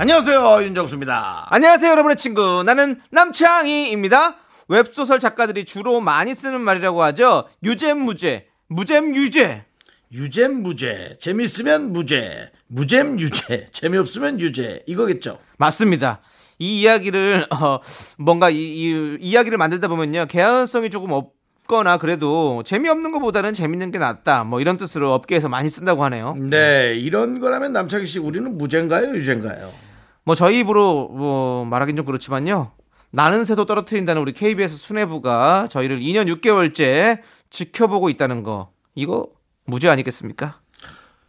안녕하세요, 윤정수입니다. 안녕하세요, 여러분의 친구. 나는 남창희입니다. 웹소설 작가들이 주로 많이 쓰는 말이라고 하죠. 유잼무죄, 무잼유죄. 유잼무죄, 재밌으면 무죄, 무잼유죄, 재미없으면 유죄. 이거겠죠? 맞습니다. 이 이야기를 뭔가 이야기를 만들다 보면요, 개연성이 조금 없거나 그래도 재미없는 것보다는 재밌는 게 낫다, 뭐 이런 뜻으로 업계에서 많이 쓴다고 하네요. 네, 이런 거라면 남창희씨, 우리는 무죄인가요, 유죄인가요? 뭐 저희 입으로 뭐 말하긴 좀 그렇지만요, 나는 새도 떨어뜨린다는 우리 KBS 수뇌부가 저희를 2년 6개월째 지켜보고 있다는 거, 이거 무죄 아니겠습니까?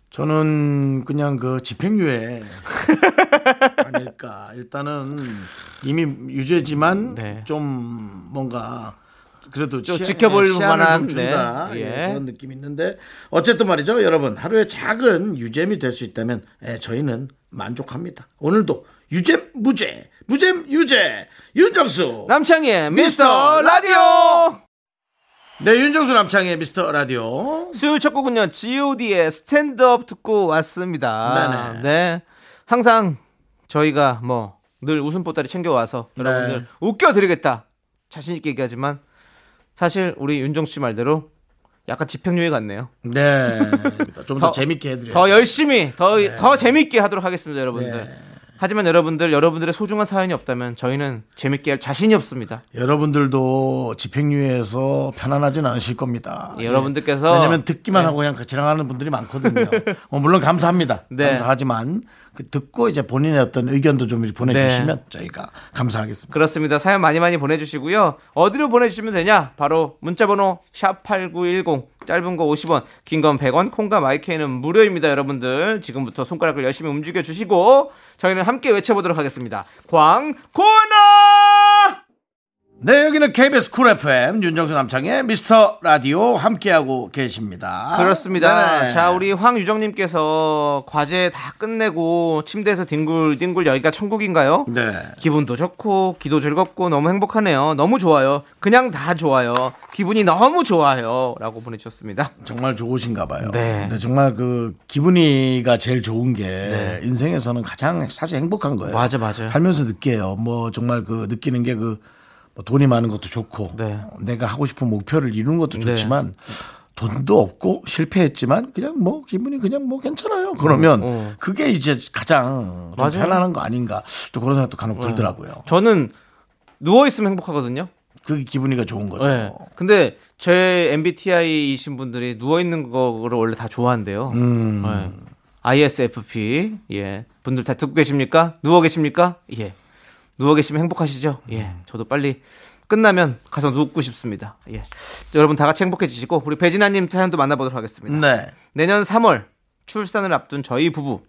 저는 그냥 그 집행유예 아닐까. 일단은 이미 유죄지만 네. 좀 뭔가 그래도 좀 지켜볼 만한 준다. 예. 그런 느낌이 있는데, 어쨌든 말이죠. 여러분, 하루에 작은 유잼이 될 수 있다면 저희는 만족합니다. 오늘도 유잼 무죄, 무잼 유죄. 윤정수 남창희의 미스터 라디오. 네, 윤정수 남창희의 미스터 라디오. 수요일 첫 곡은요, G.O.D의 스탠드업 듣고 왔습니다. 네네. 네, 항상 저희가 뭐 늘 웃음보따리 챙겨와서 네. 여러분들 웃겨드리겠다 자신있게 얘기하지만, 사실 우리 윤정씨 말대로 약간 집행유예 같네요. 네. 좀 더 재밌게 해드려요. 더 열심히, 더 재밌게 하도록 하겠습니다, 여러분들. 네. 하지만 여러분들, 여러분들의 소중한 사연이 없다면 저희는 재밌게 할 자신이 없습니다. 여러분들도 집행유예에서 편안하진 않으실 겁니다. 예, 여러분들께서. 왜냐면 듣기만 네. 하고 그냥 지나가는 분들이 많거든요. 물론 감사합니다. 네. 감사하지만 듣고 이제 본인의 어떤 의견도 좀 보내주시면 네. 저희가 감사하겠습니다. 그렇습니다. 사연 많이 많이 보내주시고요. 어디로 보내주시면 되냐? 바로 문자번호 샵8910, 짧은 거 50원, 긴 건 100원, 콩과 마이크는 무료입니다. 여러분들 지금부터 손가락을 열심히 움직여 주시고 저희는 함께 외쳐보도록 하겠습니다. 광고나. 네, 여기는 KBS 쿨 FM 윤정수 남창의 미스터 라디오 함께하고 계십니다. 그렇습니다. 네네. 자, 우리 황유정님께서 과제 다 끝내고 침대에서 뒹굴뒹굴 여기가 천국인가요? 네. 기분도 좋고 기도 즐겁고 너무 행복하네요. 너무 좋아요. 그냥 다 좋아요. 기분이 너무 좋아요. 라고 보내주셨습니다. 정말 좋으신가 봐요. 네. 근데 정말 그 기분이가 제일 좋은 게 네. 인생에서는 가장 사실 행복한 거예요. 맞아, 맞아. 살면서 느껴요. 뭐 정말 그 느끼는 게 그 돈이 많은 것도 좋고 네. 내가 하고 싶은 목표를 이루는 것도 좋지만 네. 돈도 없고 실패했지만 그냥 뭐 기분이 그냥 뭐 괜찮아요. 그러면 그게 이제 가장 좀 편안한 거 아닌가, 또 그런 생각도 간혹 들더라고요. 저는 누워있으면 행복하거든요. 그게 기분이가 좋은 거죠. 네. 근데 제 MBTI이신 분들이 누워있는 거를 원래 다 좋아한대요. 네. ISFP 예 분들 다 듣고 계십니까? 누워 계십니까? 예. 누워 계시면 행복하시죠? 예. 저도 빨리 끝나면 가서 누우고 싶습니다. 예. 여러분 다 같이 행복해지시고, 우리 배진아님 사연도 만나보도록 하겠습니다. 네. 내년 3월 출산을 앞둔 저희 부부.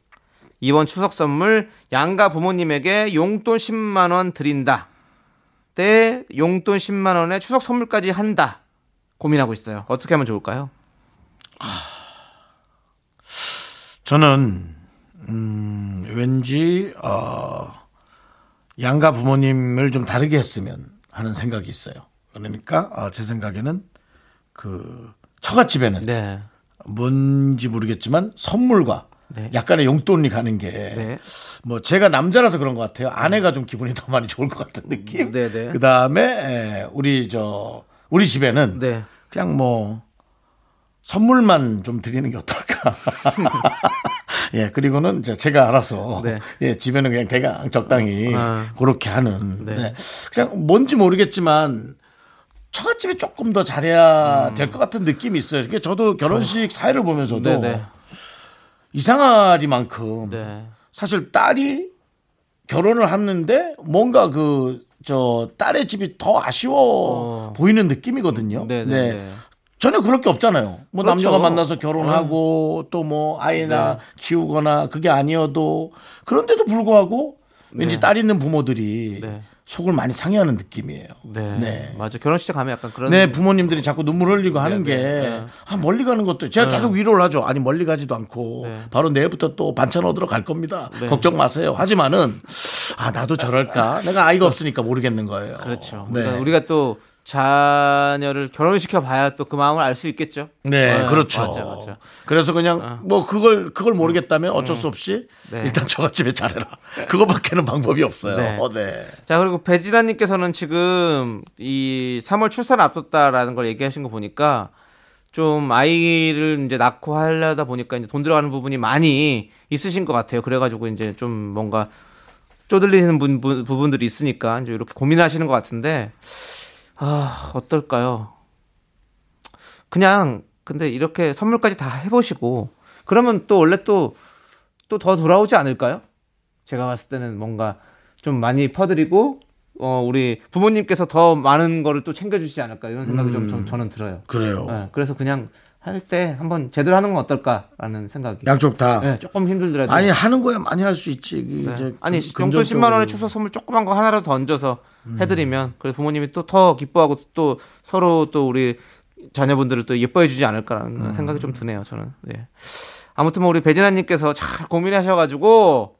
이번 추석 선물 양가 부모님에게 용돈 10만 원 드린다. 때 용돈 10만 원에 추석 선물까지 한다. 고민하고 있어요. 어떻게 하면 좋을까요? 저는 왠지 양가 부모님을 좀 다르게 했으면 하는 생각이 있어요. 그러니까 제 생각에는 그 처갓집에는 네. 뭔지 모르겠지만 선물과 네. 약간의 용돈이 가는 게 뭐 네. 제가 남자라서 그런 것 같아요. 아내가 좀 기분이 더 많이 좋을 것 같은 느낌. 네, 네. 그 다음에 우리 집에는 네. 그냥 뭐 선물만 좀 드리는 게 어떨까. 예, 그리고는 제가 알아서 네. 예, 집에는 그냥 대강 적당히 그렇게 하는 네. 네. 그냥 뭔지 모르겠지만 처갓집에 조금 더 잘해야 될 것 같은 느낌이 있어요. 그러니까 저도 결혼식 사회를 보면서도 네네. 이상하리만큼 네. 사실 딸이 결혼을 하는데 뭔가 딸의 집이 더 아쉬워 보이는 느낌이거든요. 네네. 네. 전혀 그럴 게 없잖아요. 뭐 그렇죠. 남녀가 만나서 결혼하고 또 뭐 아이나 네. 키우거나 그게 아니어도, 그런데도 불구하고 왠지 네. 딸 있는 부모들이 네. 속을 많이 상해하는 느낌이에요. 네. 네. 맞아. 결혼식에 가면 약간 그런. 네. 부모님들이 자꾸 눈물 흘리고 네. 하는 게 네. 아, 멀리 가는 것도 제가 네. 계속 위로를 하죠. 아니 멀리 가지도 않고 네. 바로 내일부터 또 반찬 얻으러 갈 겁니다. 네. 걱정 마세요. 하지만은 아 나도 저럴까? 내가 아이가 없으니까 모르겠는 거예요. 그렇죠. 네. 그러니까 우리가 또 자녀를 결혼시켜 봐야 또 그 마음을 알 수 있겠죠. 네, 네, 그렇죠. 맞아, 맞아. 그래서 그냥 뭐 그걸 모르겠다면 어쩔 수 없이 네. 일단 저같집에 잘해라. 그거밖에는 방법이 없어요. 네. 네. 자 그리고 배지라님께서는 지금 이 3월 출산을 앞뒀다라는 걸 얘기하신 거 보니까 좀 아이를 이제 낳고 하려다 보니까 이제 돈 들어가는 부분이 많이 있으신 것 같아요. 그래가지고 이제 좀 뭔가 쪼들리는 부분들이 있으니까 이제 이렇게 고민하시는 것 같은데. 아, 어떨까요? 그냥 근데 이렇게 선물까지 다 해보시고 그러면 또 원래 또 더 돌아오지 않을까요? 제가 봤을 때는 뭔가 좀 많이 퍼드리고 우리 부모님께서 더 많은 거를 또 챙겨주시지 않을까 이런 생각이 좀 저는 들어요. 그래요. 네, 그래서 그냥 할 때 한번 제대로 하는 건 어떨까라는 생각이. 양쪽 다. 네, 조금 힘들더라도. 아니 하는 거야 많이 할 수 있지. 네. 이제 아니 용돈 10만 원의 추석 선물 조그만 거 하나라도 던져서 해드리면 그래 부모님이 또 더 기뻐하고 또 서로 또 우리 자녀분들을 또 예뻐해주지 않을까라는 생각이 좀 드네요. 저는. 네. 아무튼 뭐 우리 배진아님께서 잘 고민하셔가지고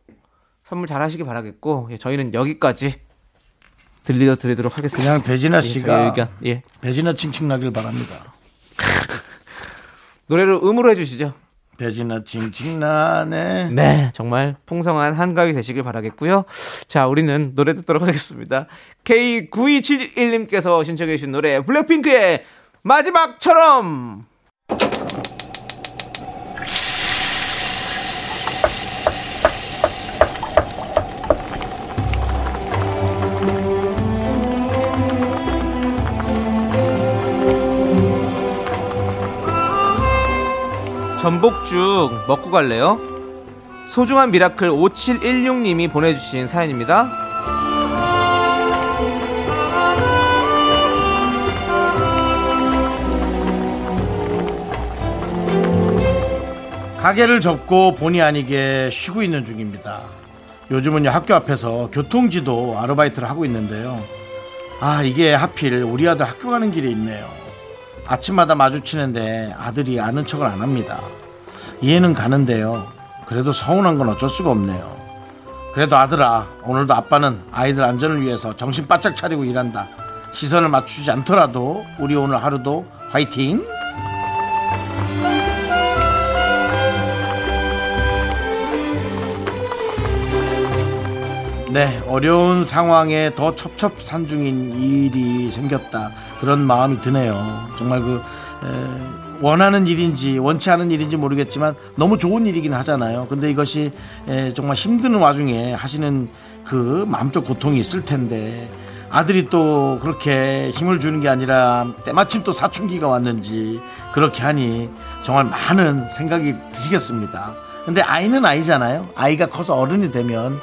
선물 잘하시기 바라겠고 예, 저희는 여기까지. 드리도록 하겠습니다. 그냥 배진아 씨가 예. 배진아 칭칭 나길 바랍니다. 노래로 음으로 해주시죠. 배진아 칭칭나네. 네, 정말 풍성한 한가위 되시길 바라겠고요. 자, 우리는 노래 듣도록 하겠습니다. K9271님께서 신청해 주신 노래 블랙핑크의 마지막처럼. 전복죽 먹고 갈래요? 소중한 미라클 5716님이 보내주신 사연입니다. 가게를 접고 본의 아니게 쉬고 있는 중입니다. 요즘은 학교 앞에서 교통지도 아르바이트를 하고 있는데요. 아 이게 하필 우리 아들 학교 가는 길에 있네요. 아침마다 마주치는데 아들이 아는 척을 안 합니다. 이해는 가는데요. 그래도 서운한 건 어쩔 수가 없네요. 그래도 아들아, 오늘도 아빠는 아이들 안전을 위해서 정신 바짝 차리고 일한다. 시선을 맞추지 않더라도 우리 오늘 하루도 화이팅! 네, 어려운 상황에 더 첩첩산중인 일이 생겼다 그런 마음이 드네요. 정말 원하는 일인지 원치 않은 일인지 모르겠지만 너무 좋은 일이긴 하잖아요. 근데 이것이 정말 힘든 와중에 하시는 그 마음적 고통이 있을 텐데 아들이 또 그렇게 힘을 주는 게 아니라 때마침 또 사춘기가 왔는지 그렇게 하니 정말 많은 생각이 드시겠습니다. 근데 아이는 아이잖아요. 아이가 커서 어른이 되면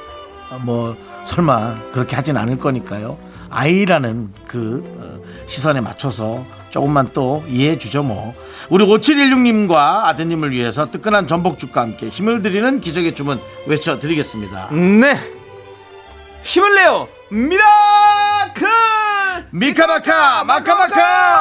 뭐 설마 그렇게 하진 않을 거니까요. 아이라는 그 시선에 맞춰서 조금만 또 이해해 주죠 뭐. 우리 5716님과 아드님을 위해서 뜨끈한 전복죽과 함께 힘을 드리는 기적의 주문 외쳐드리겠습니다. 네, 힘을 내요 미라클 미카마카 마카마카.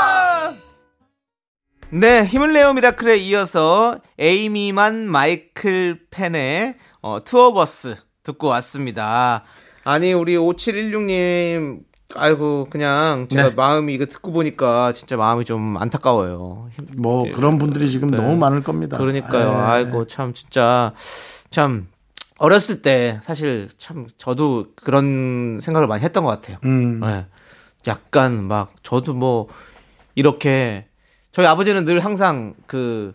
네, 힘을 내요 미라클에 이어서 에이미만 마이클 펜의 투어버스 듣고 왔습니다. 아니 우리 5716님 아이고 그냥 제가 네. 마음이 이거 듣고 보니까 진짜 마음이 좀 안타까워요. 뭐 그런 분들이 지금 네. 너무 많을 겁니다. 그러니까요. 네. 아이고 참 진짜 참 어렸을 때 사실 참 저도 그런 생각을 많이 했던 것 같아요. 네. 약간 막 저도 뭐 이렇게 저희 아버지는 늘 항상 그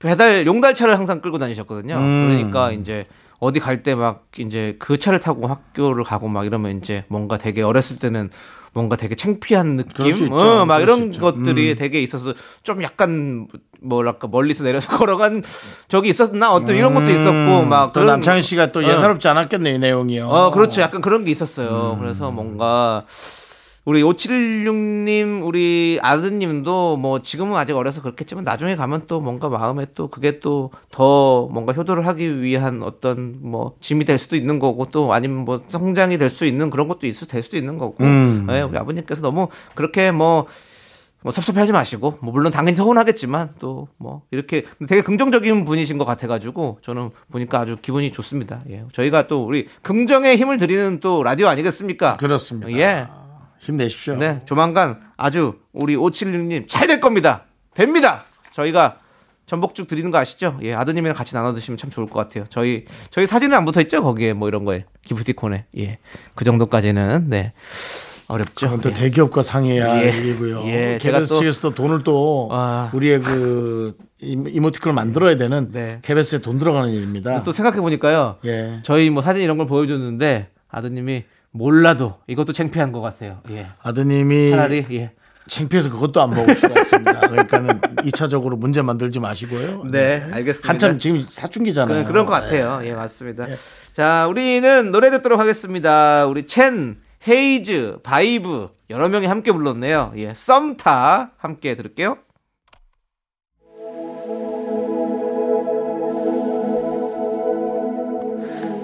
배달 용달차를 항상 끌고 다니셨거든요. 그러니까 이제 어디 갈 때 막 이제 그 차를 타고 학교를 가고 막 이러면 이제 뭔가 되게 어렸을 때는 뭔가 되게 창피한 느낌? 막 이런 것들이 되게 있어서 좀 약간 뭐랄까 멀리서 내려서 걸어간 적이 있었나? 어떤 이런 것도 있었고 막. 또 남창희 씨가 또 예사롭지 않았겠네 이 내용이요. 그렇죠. 약간 그런 게 있었어요. 그래서 뭔가 우리 5716님 우리 아드님도 뭐 지금은 아직 어려서 그렇겠지만 나중에 가면 또 뭔가 마음에 또 그게 또 더 뭔가 효도를 하기 위한 어떤 뭐 짐이 될 수도 있는 거고 또 아니면 뭐 성장이 될 수 있는 그런 것도 있을 될 수도 있는 거고 네, 우리 아버님께서 너무 그렇게 뭐 섭섭해하지 마시고 뭐 물론 당연히 서운하겠지만 또 뭐 이렇게 되게 긍정적인 분이신 것 같아가지고 저는 보니까 아주 기분이 좋습니다. 예, 저희가 또 우리 긍정의 힘을 드리는 또 라디오 아니겠습니까? 그렇습니다. 예. 힘내십시오. 네, 조만간 아주 우리 576님 잘 될 겁니다. 됩니다. 저희가 전복죽 드리는 거 아시죠? 예, 아드님이랑 같이 나눠 드시면 참 좋을 것 같아요. 저희 사진은 안 붙어 있죠? 거기에 뭐 이런 거에 기프티콘에. 예, 그 정도까지는 네. 어렵죠. 그건 또 예. 대기업과 상의해야 할 일이고요. 예, KBS 측에서도 돈을 또 우리의 그 이모티콘을 만들어야 되는 네. KBS에 돈 들어가는 일입니다. 또 생각해 보니까요. 예. 저희 뭐 사진 이런 걸 보여줬는데 아드님이 몰라도 이것도 창피한 것 같아요. 예. 아드님이 차라리 예. 창피해서 그것도 안 먹을 수가 있습니다. 그러니까는 2차적으로 문제 만들지 마시고요. 네, 알겠습니다. 한참 지금 사춘기잖아요. 그런 것 같아요. 예, 예 맞습니다. 예. 자, 우리는 노래 듣도록 하겠습니다. 우리 첸. 헤이즈, 바이브 여러 명이 함께 불렀네요. 예, 썸타 함께 들을게요.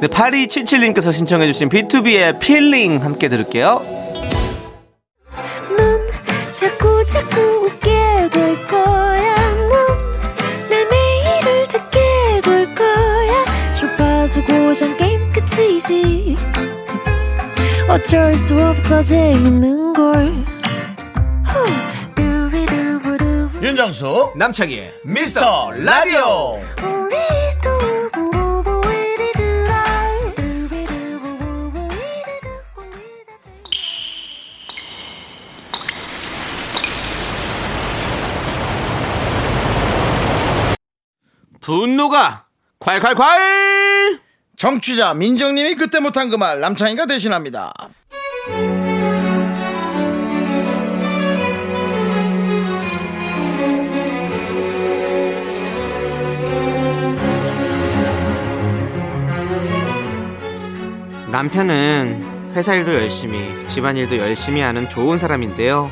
네, 8277님께서 신청해 주신 B2B의 필링 함께 들을게요. 넌 자꾸 웃게 될 거야. 넌 내 매일을 듣게 될 거야. 주파수 고정 게임 끝이지. 어쩔 수 없어 재밌는걸. 윤정수 남창희 미스터 라디오. 분노가 콸콸콸. 정취자 민정님이 그때 못한 그 말 남창이가 대신합니다. 남편은 회사 일도 열심히 집안일도 열심히 하는 좋은 사람인데요.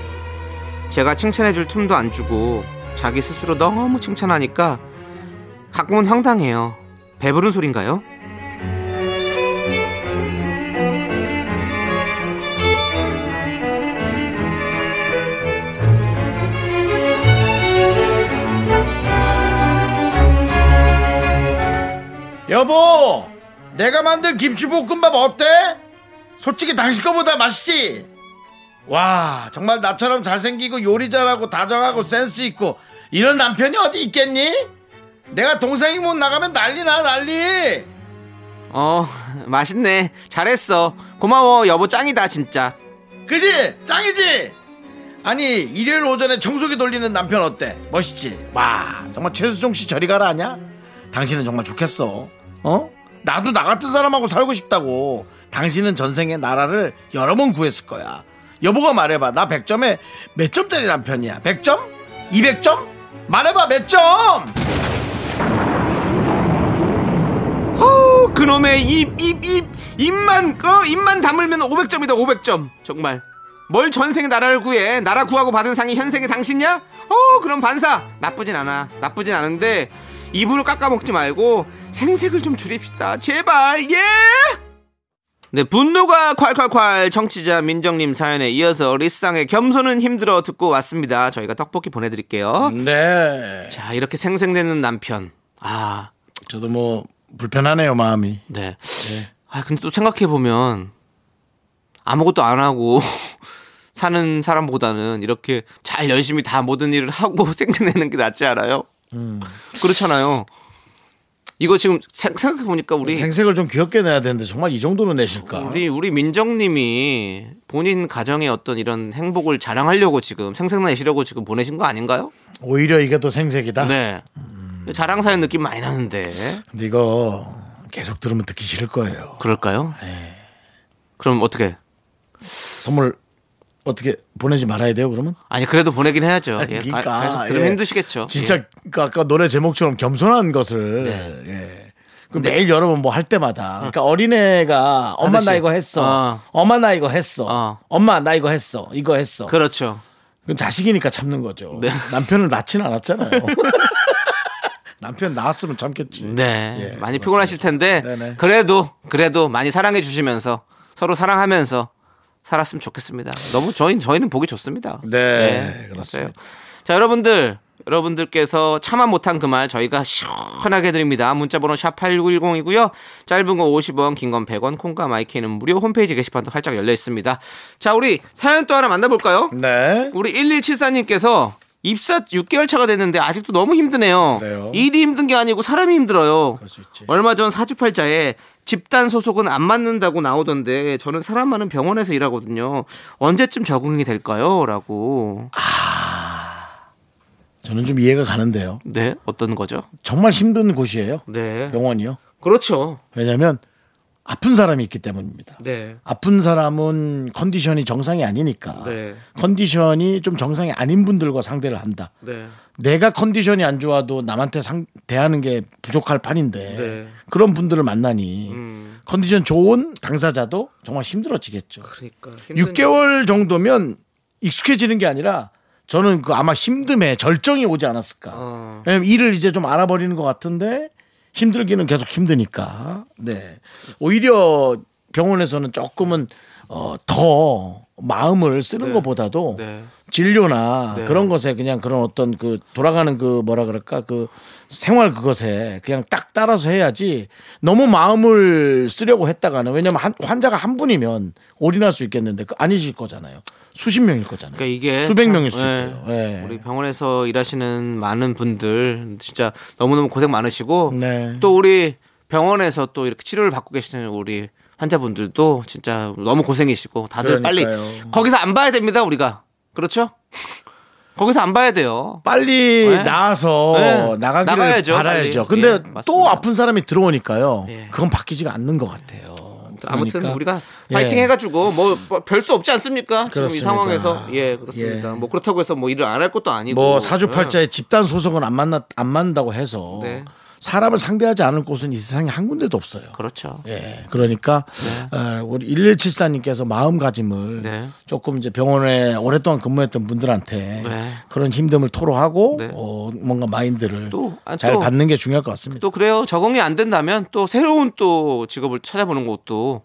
제가 칭찬해줄 틈도 안 주고 자기 스스로 너무 칭찬하니까 가끔은 황당해요. 배부른 소린가요? 여보, 내가 만든 김치볶음밥 어때? 솔직히 당신 거보다 맛있지? 와, 정말 나처럼 잘생기고 요리 잘하고 다정하고 센스 있고 이런 남편이 어디 있겠니? 내가 동생이 못 나가면 난리나 난리. 맛있네. 잘했어. 고마워. 여보 짱이다 진짜. 그지? 짱이지? 아니, 일요일 오전에 청소기 돌리는 남편 어때? 멋있지? 와, 정말 최수종 씨 저리 가라 하냐? 당신은 정말 좋겠어. 어? 나도 나 같은 사람하고 살고 싶다고. 당신은 전생에 나라를 여러 번 구했을 거야. 여보가 말해봐. 나 100점에 몇 점짜리 남편이야? 100점? 200점? 말해봐 몇 점? 허우, 그놈의 입만 다물면 500점이다 500점. 정말 뭘 전생에 나라를 구해. 나라 구하고 받은 상이 현생에 당신이야? 그럼 반사. 나쁘진 않은데 입으로 깎아먹지 말고 생색을 좀 줄입시다. 제발. 예. 네, 분노가 콸콸콸. 청취자 민정님 사연에 이어서 리쌍의 겸손은 힘들어 듣고 왔습니다. 저희가 떡볶이 보내드릴게요. 네. 자, 이렇게 생색내는 남편. 저도 뭐 불편하네요 마음이. 네. 네. 근데 또 생각해보면 아무것도 안 하고 사는 사람보다는 이렇게 잘 열심히 다 모든 일을 하고 생색내는 게 낫지 않아요? 그렇잖아요. 이거 지금 생각해보니까 우리 생색을 좀 귀엽게 내야 되는데 정말 이 정도로 내실까? 우리 민정님이 본인 가정의 어떤 이런 행복을 자랑하려고 지금 생색내시려고 지금 보내신 거 아닌가요? 오히려 이게 또 생색이다? 네. 자랑사연 느낌 많이 나는데. 근데 이거 계속 들으면 듣기 싫을 거예요. 그럴까요? 네. 그럼 어떻게 선물 어떻게 보내지 말아야 돼요 그러면? 아니, 그래도 보내긴 해야죠. 아니, 그러니까 들으면 힘드시겠죠. 진짜. 예. 아까 노래 제목처럼 겸손한 것을. 네. 예. 그 매일 여러 번 뭐 할 때마다. 그러니까 어린애가 엄마 나 이거 했어. 엄마 나 이거 했어. 엄마 나 이거 했어. 이거 했어. 그렇죠. 그건 자식이니까 참는 거죠. 네. 남편을 낳진 않았잖아요. 남편 낳았으면 참겠지. 네. 예, 많이 그렇습니다. 피곤하실 텐데 네네. 그래도 많이 사랑해 주시면서 서로 사랑하면서 살았으면 좋겠습니다. 너무 저희는 보기 좋습니다. 네, 네 그렇습니다. 자, 여러분들께서 참아 못한 그 말 저희가 시원하게 드립니다. 문자번호 샵8910이고요. 짧은 건 50원, 긴 건 100원, 콩과 마이키는 무료. 홈페이지 게시판도 활짝 열려 있습니다. 자, 우리 사연 또 하나 만나볼까요? 네. 우리 1174님께서 입사 6개월 차가 됐는데 아직도 너무 힘드네요. 그래요? 일이 힘든 게 아니고 사람이 힘들어요. 그럴 수 있지. 얼마 전 사주팔자에 집단 소속은 안 맞는다고 나오던데 저는 사람 많은 병원에서 일하거든요. 언제쯤 적응이 될까요? 라고. 저는 좀 이해가 가는데요. 네, 어떤 거죠? 정말 힘든 곳이에요. 네. 병원이요. 그렇죠. 왜냐하면 아픈 사람이 있기 때문입니다. 네. 아픈 사람은 컨디션이 정상이 아니니까. 네. 컨디션이 좀 정상이 아닌 분들과 상대를 한다. 네. 내가 컨디션이 안 좋아도 남한테 대하는 게 부족할 판인데 네. 그런 분들을 만나니 컨디션 좋은 당사자도 정말 힘들어지겠죠. 그러니까 6개월 정도면 익숙해지는 게 아니라 저는 그 아마 힘듦에 절정이 오지 않았을까. 왜냐면 일을 이제 좀 알아버리는 것 같은데 힘들기는 계속 힘드니까. 네. 오히려 병원에서는 조금은 더 마음을 쓰는 네. 것보다도 네. 진료나 네. 그런 것에 그냥 그런 어떤 그 돌아가는 그 뭐라 그럴까 그 생활 그것에 그냥 딱 따라서 해야지 너무 마음을 쓰려고 했다가는 왜냐면 환자가 한 분이면 올인할 수 있겠는데 그 아니실 거잖아요. 수십 명일 거잖아요. 그러니까 이게 수백 명일 수 있고요. 네. 네. 우리 병원에서 일하시는 많은 분들 진짜 너무너무 고생 많으시고 네. 또 우리 병원에서 또 이렇게 치료를 받고 계시는 우리 환자분들도 진짜 너무 고생이시고 다들 그러니까요. 빨리 거기서 안 봐야 됩니다. 우리가. 그렇죠? 거기서 안 봐야 돼요. 빨리 네. 나와서 네. 나가기를 나가야죠, 바라야죠. 빨리. 근데 예, 또 아픈 사람이 들어오니까요. 예. 그건 바뀌지가 않는 것 같아요. 아무튼 그러니까. 우리가 파이팅 예. 해가지고 뭐 별 수 없지 않습니까? 그렇습니다. 지금 이 상황에서 예 그렇습니다. 예. 뭐 그렇다고 해서 뭐 일을 안 할 것도 아니고 뭐 사주팔자에 예. 집단 소속은 안 맞는다고 해서 네. 사람을 상대하지 않을 곳은 이 세상에 한 군데도 없어요. 그렇죠. 예 그러니까 네. 우리 1174님께서 마음가짐을 네. 조금 이제 병원에 오랫동안 근무했던 분들한테 네. 그런 힘듦을 토로하고 네. 뭔가 마인드를 잘 받는 게 중요할 것 같습니다. 또 그래요. 적응이 안 된다면 또 새로운 또 직업을 찾아보는 것도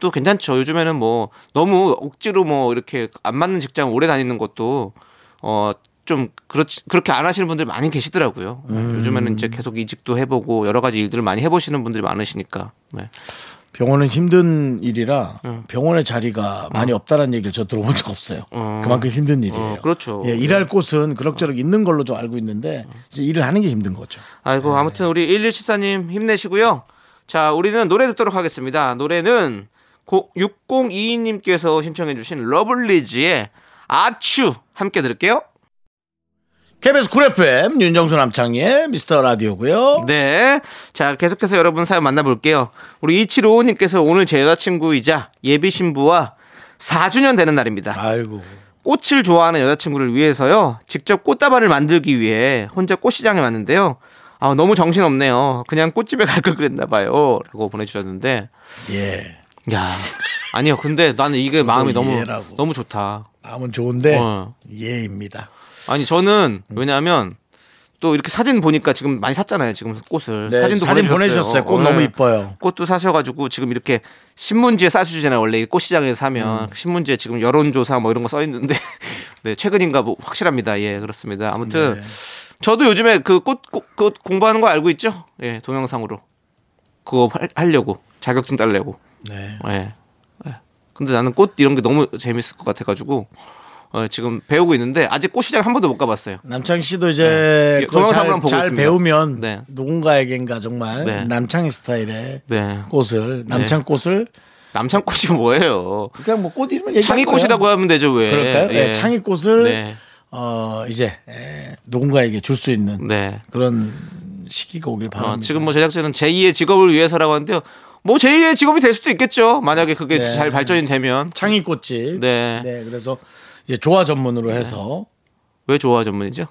또 괜찮죠. 요즘에는 뭐 너무 억지로 뭐 이렇게 안 맞는 직장 오래 다니는 것도 좀 그렇게 안 하시는 분들 많이 계시더라고요. 요즘에는 이제 계속 이직도 해보고 여러 가지 일들을 많이 해보시는 분들이 많으시니까. 네. 병원은 힘든 일이라 병원의 자리가 많이 없다라는 얘기를 저 들어본 적 없어요. 그만큼 힘든 일이에요. 그렇죠. 예, 일할 곳은 그럭저럭 있는 걸로 좀 알고 있는데 이제 일을 하는 게 힘든 거죠. 아이고 네. 아무튼 우리 1174님 힘내시고요. 자, 우리는 노래 듣도록 하겠습니다. 노래는 6022님께서 신청해 주신 러블리즈의 아츄 함께 들을게요. KBS 9FM 윤정수 남창희의 미스터 라디오고요. 네. 자, 계속해서 여러분 사연 만나볼게요. 우리 2755님께서 오늘 제 여자친구이자 예비신부와 4주년 되는 날입니다. 아이고. 꽃을 좋아하는 여자친구를 위해서요. 직접 꽃다발을 만들기 위해 혼자 꽃시장에 왔는데요. 아, 너무 정신없네요. 그냥 꽃집에 갈 걸 그랬나 봐요. 라고 보내주셨는데. 예. 야. 아니요. 근데 나는 이게 마음이 너무, 예라고. 너무 좋다. 마음은 좋은데 예입니다. 아니 저는 왜냐하면 또 이렇게 사진 보니까 지금 많이 샀잖아요. 지금 꽃을 네, 사진도 보내주셨어요. 꽃 너무 이뻐요. 꽃도 사셔가지고 지금 이렇게 신문지에 싸주잖아요. 원래 꽃시장에서 사면 신문지에 지금 여론조사 뭐 이런 거 써 있는데 네, 최근인가 뭐 확실합니다. 예 그렇습니다. 아무튼 네. 저도 요즘에 그 꽃 공부하는 거 알고 있죠? 예 동영상으로 그거 하려고 자격증 따려고. 네. 예. 예. 근데 나는 꽃 이런 게 너무 재밌을 것 같아가지고. 지금 배우고 있는데 아직 꽃시장 한 번도 못 가봤어요. 남창희 씨도 이제 네. 잘 배우면 네. 누군가에겐가 정말 네. 남창희 스타일의 네. 꽃을 남창꽃을 네. 남창꽃이 뭐예요? 그냥 뭐 꽃 이름을 창희꽃이라고 하면 되죠 왜? 그럴까요? 네. 네. 창희꽃을 네. 이제 누군가에게 줄 수 있는 네. 그런 시기가 오길 바랍니다. 지금 뭐 제작진은 제2의 직업을 위해서라고 하는데요. 뭐 제2의 직업이 될 수도 있겠죠. 만약에 그게 네. 잘 발전이 되면 창희꽃집. 네. 네. 그래서 이제 조화 전문으로 해서 네. 왜 조화 전문이죠?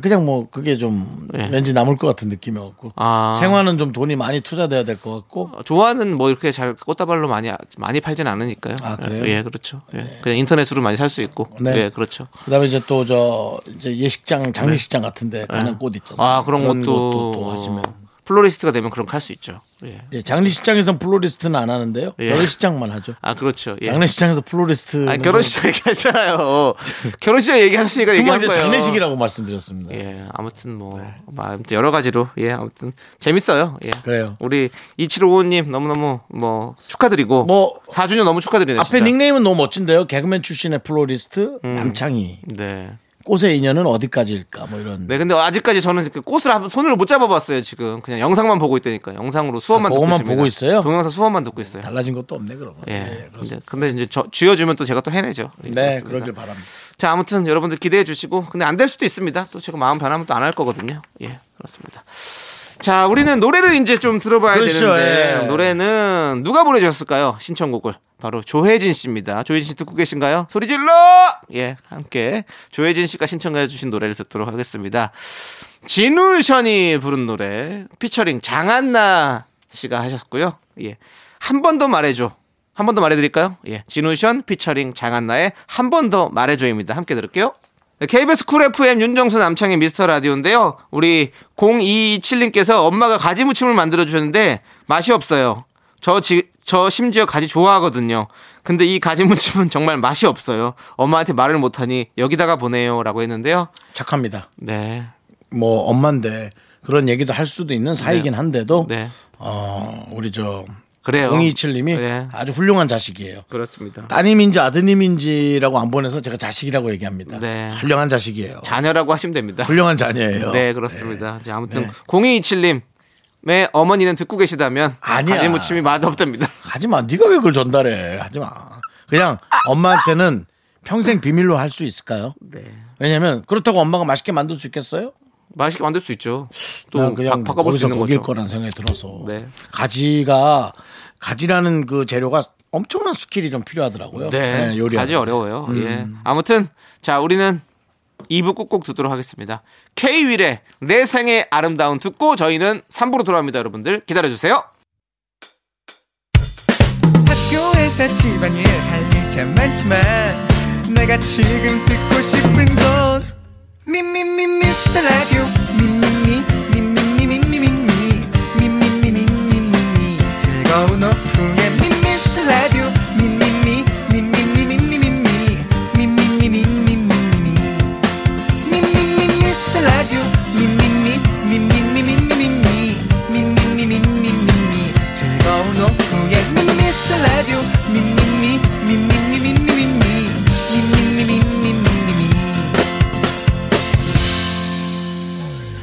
그냥 뭐 그게 좀 네. 왠지 남을 것 같은 느낌이었고 아. 생화는 좀 돈이 많이 투자돼야 될 것 같고 조화는 뭐 이렇게 잘 꽃다발로 많이 팔진 않으니까요. 아 그래요? 예 그렇죠. 예. 네. 그냥 인터넷으로 많이 살 수 있고 네 예, 그렇죠. 그다음에 이제 또 저 이제 예식장 장례식장 네. 같은데 가는 네. 꽃 있잖아요. 아 그런 것도 또 하시면 플로리스트가 되면 그런 거 할 수 있죠. 예. 예, 장례식장에서 플로리스트는 안 하는데요. 예. 결혼식장만 하죠. 아 그렇죠. 예. 장례식장에서 플로리스트. 아 결혼식 얘기하잖아요. 결혼식 얘기하시니까 얘기한 거예요. 장례식이라고 말씀드렸습니다. 예, 아무튼 뭐 네. 아무튼 여러 가지로 예, 아무튼 재밌어요. 예. 그래요. 우리 2755님 너무너무 뭐 축하드리고 뭐 4주년 너무 축하드리네요. 앞에 진짜. 닉네임은 너무 멋진데요. 개그맨 출신의 플로리스트 남창희. 네. 꽃의 인연은 어디까지일까 뭐 이런. 네, 근데 아직까지 저는 꽃을 손으로 못 잡아봤어요 지금. 그냥 영상만 보고 있다니까. 영상으로 수업만 듣고 있습니다. 보고 있어요? 동영상 수업만 듣고 있어요. 달라진 것도 없네 그러면. 예. 네, 근데 이제 쥐어주면 또 제가 또 해내죠. 네, 그렇습니다. 그러길 바랍니다. 자, 아무튼 여러분들 기대해 주시고, 근데 안 될 수도 있습니다. 또 제가 마음 변하면 또 안 할 거거든요. 예, 그렇습니다. 자, 우리는 노래를 이제 좀 들어봐야 그렇죠, 되는데 예. 노래는 누가 보내주셨을까요? 신청곡을 바로 조혜진 씨입니다. 조혜진 씨 듣고 계신가요? 소리 질러! 예, 함께 조혜진 씨가 신청해 주신 노래를 듣도록 하겠습니다. 진우션이 부른 노래 피처링 장한나 씨가 하셨고요. 예, 한 번 더 말해줘. 한 번 더 말해드릴까요? 예, 진우션 피처링 장한나의 한 번 더 말해줘입니다. 함께 들을게요. KBS 쿨 FM 윤정수 남창의 미스터 라디오인데요. 우리 0227님께서 엄마가 가지 무침을 만들어주셨는데 맛이 없어요. 저 심지어 가지 좋아하거든요. 근데 이 가지 무침은 정말 맛이 없어요. 엄마한테 말을 못하니 여기다가 보내요 라고 했는데요. 착합니다. 네. 뭐 엄마인데 그런 얘기도 할 수도 있는 사이긴 한데도 네. 우리 저... 그래요. 0227님이 네. 아주 훌륭한 자식이에요. 그렇습니다. 따님인지 아드님인지라고 안 보내서 제가 자식이라고 얘기합니다. 네. 훌륭한 자식이에요. 자녀라고 하시면 됩니다. 훌륭한 자녀예요. 네, 그렇습니다. 네. 자, 아무튼 네. 0227님의 어머니는 듣고 계시다면 아니야. 가지 무침이 맛없답니다. 하지마. 네가 왜 그걸 전달해. 하지마. 그냥 엄마한테는 평생 비밀로 할 수 있을까요? 네. 왜냐하면 그렇다고 엄마가 맛있게 만들 수 있겠어요? 맛있게 만들 수 있죠. 또 그냥 바꿔볼 수 있는 거죠. 거길 거란 생각이 들어서 네. 가지라는 그 재료가 엄청난 스킬이 좀 필요하더라고요. 네, 요리 가지 어려워요. 예. 아무튼 자 우리는 2부 꾹꾹 듣도록 하겠습니다. K-윌의 내 생의 아름다운 듣고 저희는 3부로 돌아옵니다. 여러분들 기다려주세요. 학교에서 집안일 할 일 참 많지만 내가 지금 듣고 싶은 건 미미미 미스터 라디오 미미미 미미미 미미미 미미미 미미미 즐거운 오픈의 미스터 라디오 미미미 미미미 미미미 미미미 미미미 미스터 라디오 미미미 미미미 미미미 미미미 미미미 즐거운 오픈의 미스터 라디오 미미미 미미미 미미미 미미미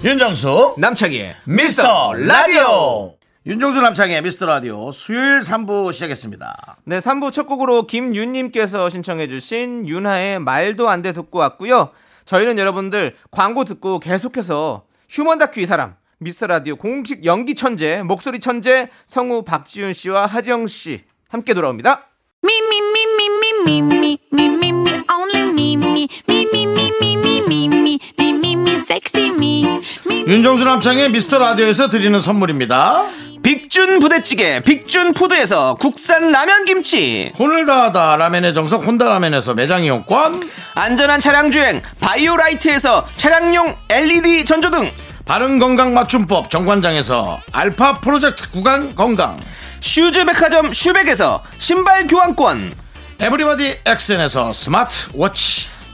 윤정수 남창희의 미스터 라디오. 윤정수 남창희의 미스터 라디오 수요일 3부 시작했습니다. 네, 3부 첫 곡으로 김윤님께서 신청해 주신 윤하의 말도 안 돼 듣고 왔고요. 저희는 여러분들 광고 듣고 계속해서 휴먼 다큐 이 사람, 미스터 라디오 공식 연기 천재, 목소리 천재 성우 박지윤 씨와 하지영 씨 함께 돌아옵니다. 미미미미미미미미미미 only 미미미미미미미미미미 섹시 미. 윤정수 남창의 미스터 라디오에서 드리는 선물입니다. 빅준 부대찌개 빅준 푸드에서 국산 라면 김치. 혼을 다하다 라면의 정석 혼다 라면에서 매장 이용권. 안전한 차량 주행 바이오라이트에서 차량용 LED 전조등. 바른 건강 맞춤법 정관장에서 알파 프로젝트 구간 건강. 슈즈 백화점 슈백에서 신발 교환권. 에브리바디 엑센에서 스마트 워치.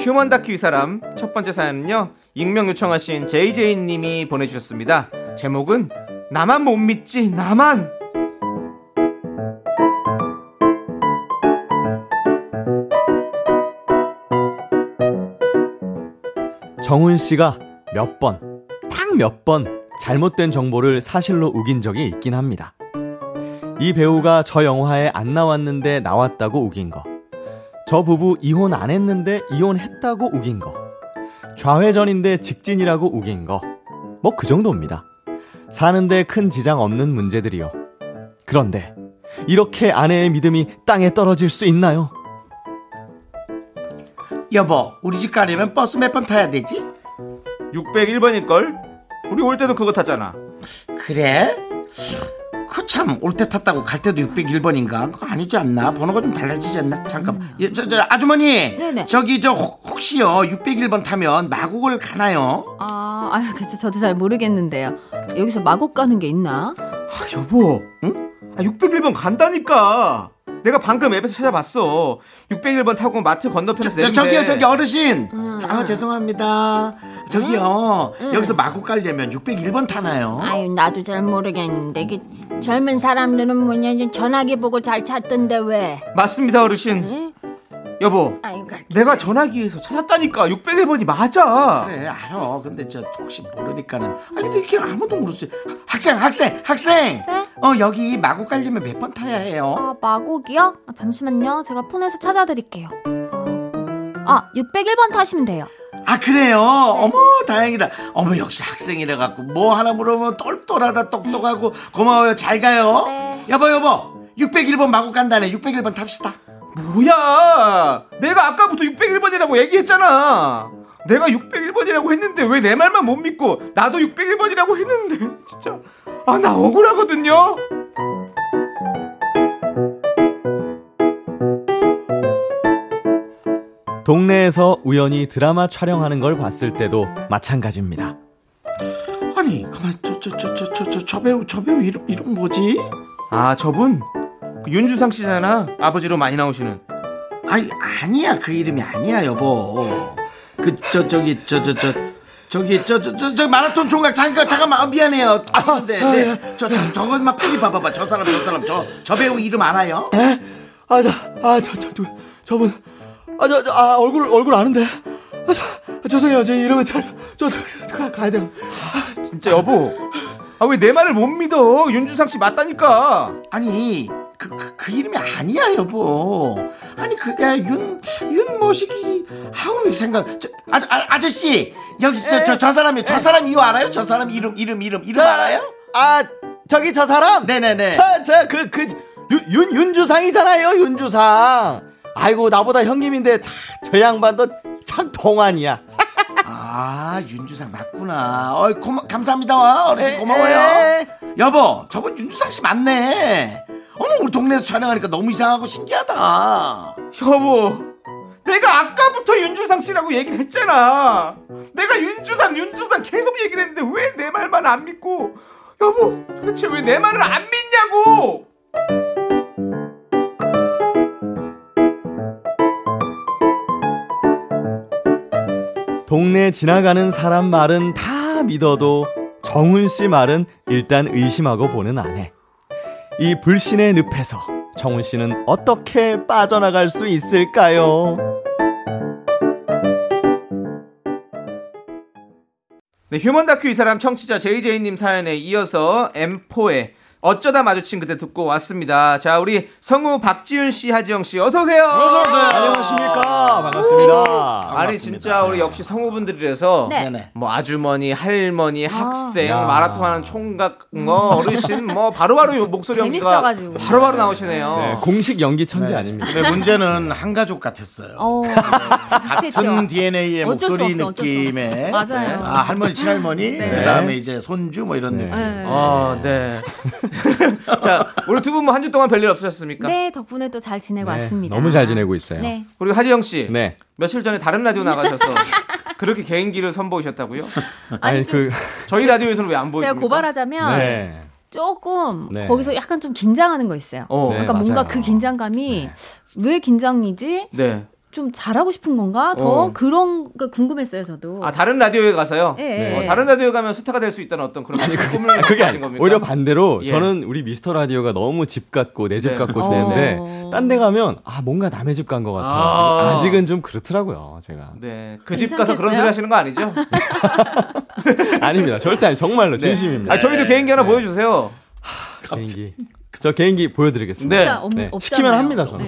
휴먼 다큐 이 사람 첫 번째 사연은요, 익명 요청하신 JJ님이 보내주셨습니다. 제목은 나만 못 믿지, 나만. 정훈씨가 몇 번, 딱 몇 번 잘못된 정보를 사실로 우긴 적이 있긴 합니다. 이 배우가 저 영화에 안 나왔는데 나왔다고 우긴 거, 저 부부 이혼 안 했는데 이혼했다고 우긴 거, 좌회전인데 직진이라고 우긴 거, 뭐 그 정도입니다. 사는데 큰 지장 없는 문제들이요. 그런데 이렇게 아내의 믿음이 땅에 떨어질 수 있나요? 여보, 우리 집 가려면 버스 몇 번 타야 되지? 601번일걸? 우리 올 때도 그거 탔잖아. 그래? 그 참, 올 때 탔다고 갈 때도 601번인가? 그거 아니지 않나? 번호가 좀 달라지지 않나? 잠깐만. 예, 아주머니! 네네. 저기, 혹시요, 601번 타면 마곡을 가나요? 아, 글쎄, 저도 잘 모르겠는데요. 여기서 마곡 가는 게 있나? 아, 여보, 응? 아, 601번 간다니까! 내가 방금 앱에서 찾아봤어. 601번 타고 마트 건너편에서 내리는데. 저기 어르신. 아, 죄송합니다. 저기요. 여기서 마구 깔려면 601번 타나요? 아유, 나도 잘 모르겠는데. 젊은 사람들은 뭐냐, 전화기 보고 잘 찾던데 왜? 맞습니다, 어르신. 응? 여보, 아이고, 내가 전화기에서 찾았다니까. 601번이 맞아. 그래, 알아. 근데 혹시 모르니까는. 아니, 근데 이렇게 아무도 모르지. 학생! 네? 여기 마곡 가려면 몇 번 타야 해요? 마곡이요? 잠시만요. 제가 폰에서 찾아드릴게요. 601번 타시면 돼요. 아, 그래요? 어머, 다행이다. 어머, 역시 학생이라갖고 뭐 하나 물어보면 똘똘하다, 똑똑하고. 고마워요. 잘 가요. 네. 여보. 601번 마곡 간다네. 601번 탑시다. 뭐야, 내가 아까부터 601번이라고 얘기했잖아. 내가 601번이라고 했는데 왜 내 말만 못 믿고 나도 601번이라고 했는데. 진짜 나 억울하거든요. 동네에서 우연히 드라마 촬영하는 걸 봤을 때도 마찬가지입니다. 아니, 가만, 저 배우 이름 뭐지? 아, 저분? 윤주상 씨잖아. 아버지로 많이 나오시는. 아니야. 그 이름이 아니야, 여보. 저기 마라톤 총각. 잠깐만. 미안해요. 근데 네. 저것만 빨리 봐 봐. 저 사람 저 배우 이름 알아요? 에? 저분. 얼굴 아는데. 죄송해요. 제 이름은 저 가야 돼. 진짜 여보. 왜 내 말을 못 믿어? 윤주상 씨 맞다니까. 아니, 그 이름이 아니야, 여보. 아니, 그게 윤모식이. 아우, 생각. 아저씨, 여기 저 사람 이거 알아요? 저 사람 이름 알아요? 저기 저 사람? 네네네. 윤주상이잖아요, 윤주상. 아이고, 나보다 형님인데 저 양반도 참 동안이야. 윤주상 맞구나. 감사합니다, 어르신. 고마워요. 여보, 저분 윤주상 씨 맞네. 어머, 우리 동네에서 촬영하니까 너무 이상하고 신기하다. 여보, 내가 아까부터 윤주상 씨라고 얘기를 했잖아. 내가 윤주상 계속 얘기를 했는데 왜 내 말만 안 믿고. 여보, 도대체 왜 내 말을 안 믿냐고. 동네 지나가는 사람 말은 다 믿어도 정훈 씨 말은 일단 의심하고 보는 아내. 이 불신의 늪에서 정훈 씨는 어떻게 빠져나갈 수 있을까요? 네, 휴먼 다큐 이 사람 청취자 JJ님 사연에 이어서 M4의 어쩌다 마주친 그때 듣고 왔습니다. 자, 우리 성우 박지윤 씨, 하지영 씨, 어서 오세요. 안녕하십니까. 반갑습니다. 아니, 진짜 우리 역시 성우분들이라서 네. 뭐 아주머니, 할머니, 학생, 마라톤 하는 총각, 어르신, 뭐 바로바로 목소리 연기가 바로바로 나오시네요. 네, 공식 연기 천재 아닙니까? 네, 문제는 한 가족 같았어요. 같은 DNA의 목소리 느낌의 맞아요. 할머니, 친할머니, 네. 그다음에 이제 손주 뭐 이런 느낌. 네. 자, 우리 두 분 뭐 한 주 동안 별일 없으셨습니까? 네, 덕분에 또 잘 지내고 왔습니다. 너무 잘 지내고 있어요. 네. 그리고 하지영 씨, 네, 며칠 전에 다른 라디오 나가셔서 그렇게 개인기를 선보이셨다고요? 아니, 저희 라디오에서는 왜 안 보여요? 제가 고발하자면 조금 거기서 약간 좀 긴장하는 거 있어요. 그러니까 뭔가 그 긴장감이 왜 긴장이지? 좀 잘하고 싶은 건가? 더 그런 거 궁금했어요, 저도. 아, 다른 라디오에 가서요? 네. 다른 라디오에 가면 스타가 될 수 있다는 어떤 그런 꿈을 가진 겁니까? 오히려 반대로 저는 우리 미스터 라디오가 너무 집 같고 내 집 같고 되는데 딴 데 가면 아, 뭔가 남의 집 간 것 같아요. 아. 아직은 좀 그렇더라고요, 제가. 네. 그 집 가서 그런 소리 하시는 거 아니죠? 아닙니다. 절대 아니, 정말로 진심입니다. 아, 저희도 개인기 하나 보여주세요. 개인기. 저 개인기 보여드리겠습니다. 네. 네. 시키면 합니다, 저는.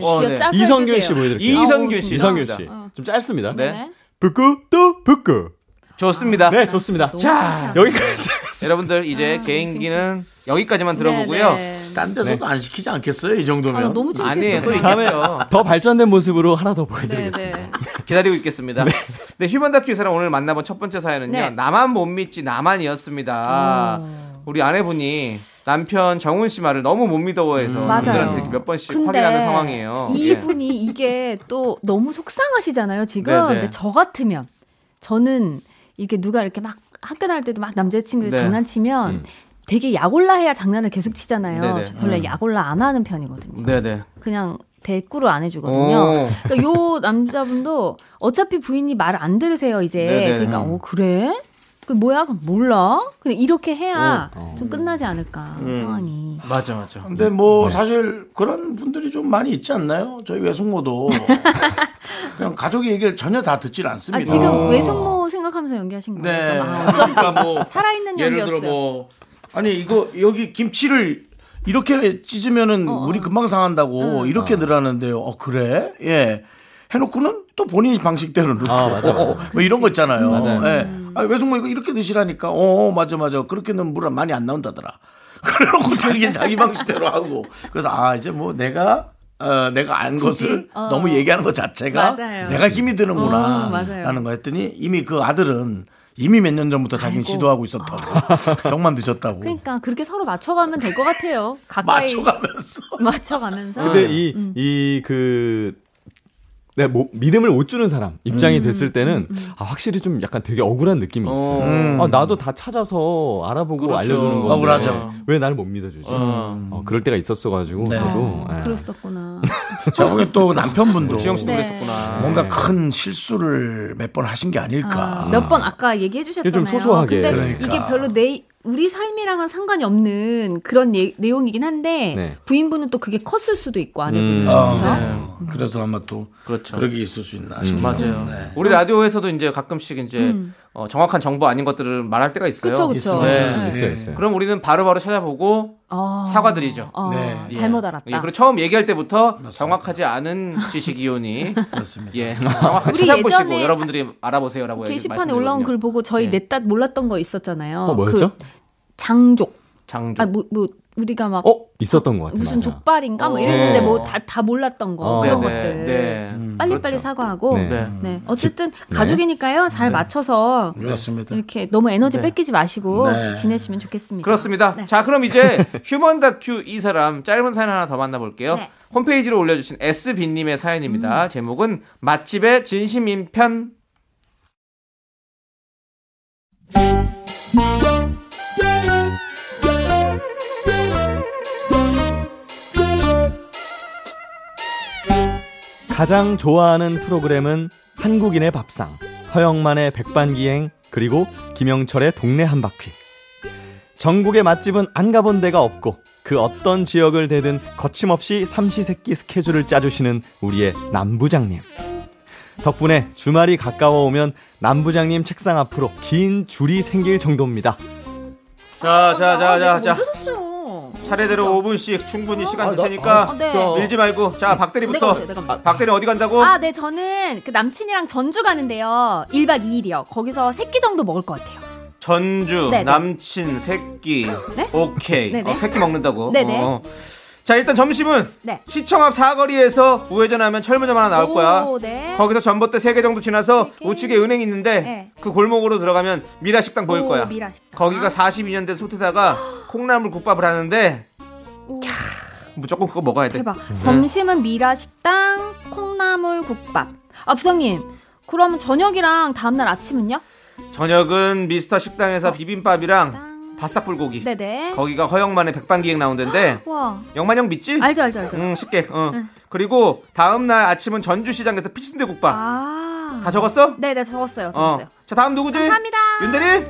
이성균 씨 보여드릴게요. 이성균 씨. 이성균 씨. 좀 짧습니다. 네. 북구 또 북구. 좋습니다. 네, 좋습니다. 자, 여기까지. 여러분들, 이제 개인기는 여기까지만 들어보고요. 네. 딴 데서도 안 시키지 않겠어요? 이 정도면. 아, 너무 재밌겠어요. 다음에 더 발전된 모습으로 하나 더 보여드리겠습니다. 네, 네. 기다리고 있겠습니다. 네. 네, 휴먼 다큐 사랑 오늘 만나본 첫 번째 사연은요. 네. 나만 못 믿지 나만이었습니다. 우리 아내분이 남편 정훈 씨 말을 너무 못 믿어해서 분들한테 이렇게 몇 번씩 확인하는 상황이에요. 이분이 이게 또 너무 속상하시잖아요, 지금. 네, 네. 근데 저 같으면 저는 이렇게 누가 이렇게 막 학교 다닐 때도 막 남자친구들이 장난치면 되게 약올라 해야 장난을 계속 치잖아요. 네네. 저 원래 약올라 안 하는 편이거든요. 네네. 그냥 대꾸를 안 해주거든요. 그러니까 요 남자분도 어차피 부인이 말을 안 들으세요, 이제. 네네. 그러니까 그래? 그 뭐야? 몰라? 근데 이렇게 해야 좀 끝나지 않을까 상황이. 맞아, 맞아. 근데 뭐 사실 그런 분들이 좀 많이 있지 않나요? 저희 외숙모도 그냥 가족의 얘기를 전혀 다 듣질 않습니다. 아, 지금 외숙모 생각하면서 연기하신 거예요? 네. 그러니까 뭐 살아있는 연기였어요. 예를 들어 아니 이거 여기 김치를 이렇게 찢으면은 물이 금방 상한다고 이렇게 넣으라는데요. 그래? 예. 해놓고는 또 본인 방식대로 넣고 뭐 이런 거 있잖아요. 예. 아, 외숙모 이거 이렇게 드시라니까. 맞아. 그렇게는 물 많이 안 나온다더라. 그러고 자기 방식대로 하고. 그래서 이제 뭐 내가 안 것을 너무 얘기하는 것 자체가 맞아요. 내가 힘이 드는구나 라는 거 했더니 이미 그 아들은 이미 몇 년 전부터 자기는 시도하고 있었다고. 정말 늦었다고. 그러니까 그렇게 서로 맞춰가면 될 것 같아요. 가까이 맞춰가면서. 근데 뭐 믿음을 못 주는 사람 입장이 됐을 때는 확실히 좀 약간 되게 억울한 느낌이 있어요. 나도 다 찾아서 알아보고 알려주는 건데 억울하죠. 왜 나를 못 믿어주지? 그럴 때가 있었어가지고 저도. 네. 그랬었구나. 저게 또 남편분도 지영 씨도 그랬었구나. 뭔가 큰 실수를 몇 번 하신 게 아닐까. 몇 번 아까 얘기해 주셨잖아요. 좀 소소하게. 근데 이게 별로 우리 삶이랑은 상관이 없는 그런 내용이긴 한데 부인분은 또 그게 컸을 수도 있고 아내분은 그래서 아마 또 그런 게 있을 수 있나 싶긴 맞아요. 네. 우리 라디오에서도 이제 가끔씩 이제 정확한 정보 아닌 것들을 말할 때가 있어요. 그렇죠. 있어요. 그럼 우리는 바로바로 찾아보고 사과드리죠. 잘못 알았다. 그리고 처음 얘기할 때부터 맞습니다. 정확하지 않은 지식이오니 맞습니다. 정확하게 찾아보시고 여러분들이 알아보세요라고 게시판에 올라온 글 보고 저희 넷다 몰랐던 거 있었잖아요. 뭐였죠? 그 장족. 우리가 막 있었던 것 같아요. 무슨 맞아. 족발인가 뭐 이랬는데 뭐 다 몰랐던 거 그런 것들 빨리빨리 사과하고 어쨌든 가족이니까요 잘 맞춰서 그렇습니다. 이렇게 너무 에너지 뺏기지 마시고 지내시면 좋겠습니다. 그렇습니다. 네. 자 그럼 이제 휴먼 다큐 이 사람 짧은 사연 하나 더 만나볼게요. 네. 홈페이지로 올려주신 SB님의 사연입니다. 제목은 맛집의 진심인 편. 가장 좋아하는 프로그램은 한국인의 밥상, 허영만의 백반기행, 그리고 김영철의 동네 한바퀴. 전국의 맛집은 안 가본 데가 없고 그 어떤 지역을 대든 거침없이 삼시세끼 스케줄을 짜주시는 우리의 남부장님. 덕분에 주말이 가까워오면 남부장님 책상 앞으로 긴 줄이 생길 정도입니다. 자. 차례대로 5분씩 충분히 시간 줄 테니까 밀지 말고. 자, 박대리부터. 박대리 어디 간다고? 네, 저는 그 남친이랑 전주 가는데요. 1박 2일이요. 거기서 3끼 정도 먹을 것 같아요. 전주, 네네. 남친, 3끼. 네? 오케이. 3끼 먹는다고? 네네. 자, 일단 점심은 시청 앞 사거리에서 우회전하면 철문점 하나 나올 거야. 거기서 전봇대 3개 정도 지나서 우측에 은행이 있는데 그 골목으로 들어가면 미라식당 보일 거야. 거기가 42년 된 솥에다가 콩나물 국밥을 하는데 무조건 그거 먹어야 돼. 대박. 점심은 미라식당, 콩나물 국밥. 부장님, 그러면 저녁이랑 다음날 아침은요? 저녁은 미스터 식당에서 비빔밥이랑 바싹불고기. 네네. 거기가 허영만의 백반기획 나온다는데. 와. 영만형 믿지? 알죠. 쉽게. 응. 그리고 다음날 아침은 전주시장에서 피순대국밥. 아. 다 적었어? 네네, 적었어요. 자, 다음 누구지? 감사합니다. 윤대리?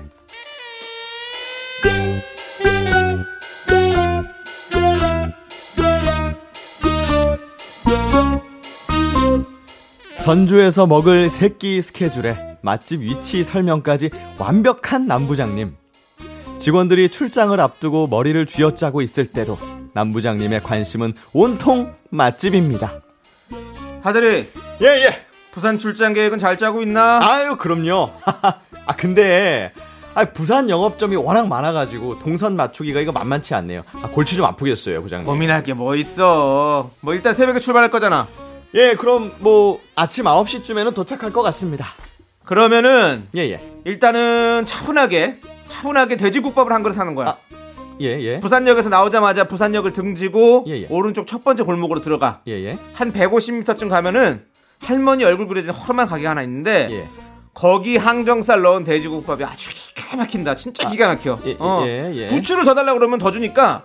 전주에서 먹을 새끼 스케줄에 맛집 위치 설명까지 완벽한 남부장님. 직원들이 출장을 앞두고 머리를 쥐어짜고 있을 때도 남부장님의 관심은 온통 맛집입니다. 하대리. 예. 부산 출장 계획은 잘 짜고 있나? 아유, 그럼요. 아, 근데 부산 영업점이 워낙 많아가지고 동선 맞추기가 이거 만만치 않네요. 골치 좀 아프겠어요, 부장님. 고민할 게 뭐 있어. 뭐 일단 새벽에 출발할 거잖아. 예, 그럼 뭐 아침 9시쯤에는 도착할 것 같습니다. 그러면은 일단은 차분하게 돼지국밥을 한 그릇 사는 거야. 부산역에서 나오자마자 부산역을 등지고 오른쪽 첫 번째 골목으로 들어가. 한 150m쯤 가면은 할머니 얼굴 그려진 허름한 가게 하나 있는데 거기 항정살 넣은 돼지국밥이 아주 기가 막힌다. 진짜 기가 막혀. 부추를 더 달라고 그러면 더 주니까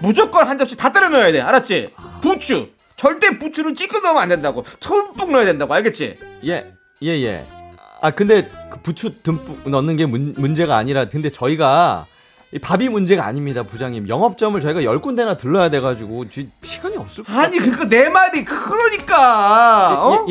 무조건 한 접시 다 따라 넣어야 돼. 알았지? 부추 절대 부추는 찌꺼 넣으면 안 된다고. 듬뿍 넣어야 된다고. 알겠지? 예. 아, 근데 그 부추 듬뿍 넣는 게 문제가 아니라, 근데 저희가 밥이 문제가 아닙니다, 부장님. 영업점을 저희가 10군데나 들러야 돼가지고 시간이 없을 거예요. 아니, 그러니까 내 말이 그러니까. 어?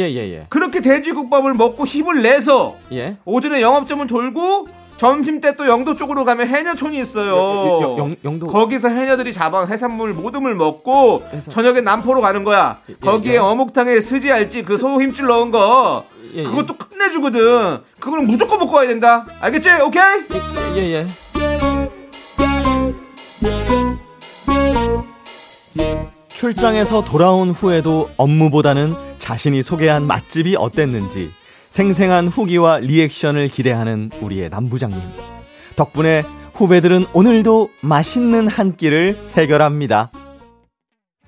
그렇게 돼지국밥을 먹고 힘을 내서 오전에 영업점을 돌고 점심때 또 영도 쪽으로 가면 해녀촌이 있어요. 영도. 거기서 해녀들이 잡아온 해산물 모듬을 먹고 저녁에 남포로 가는 거야. 거기에 어묵탕에 스지 알지? 그 소 힘줄 넣은 거. 그것도 끝내주거든. 그거는 무조건 먹고 와야 된다. 알겠지? 오케이? 예. 출장에서 돌아온 후에도 업무보다는 자신이 소개한 맛집이 어땠는지 생생한 후기와 리액션을 기대하는 우리의 남부장님. 덕분에 후배들은 오늘도 맛있는 한 끼를 해결합니다.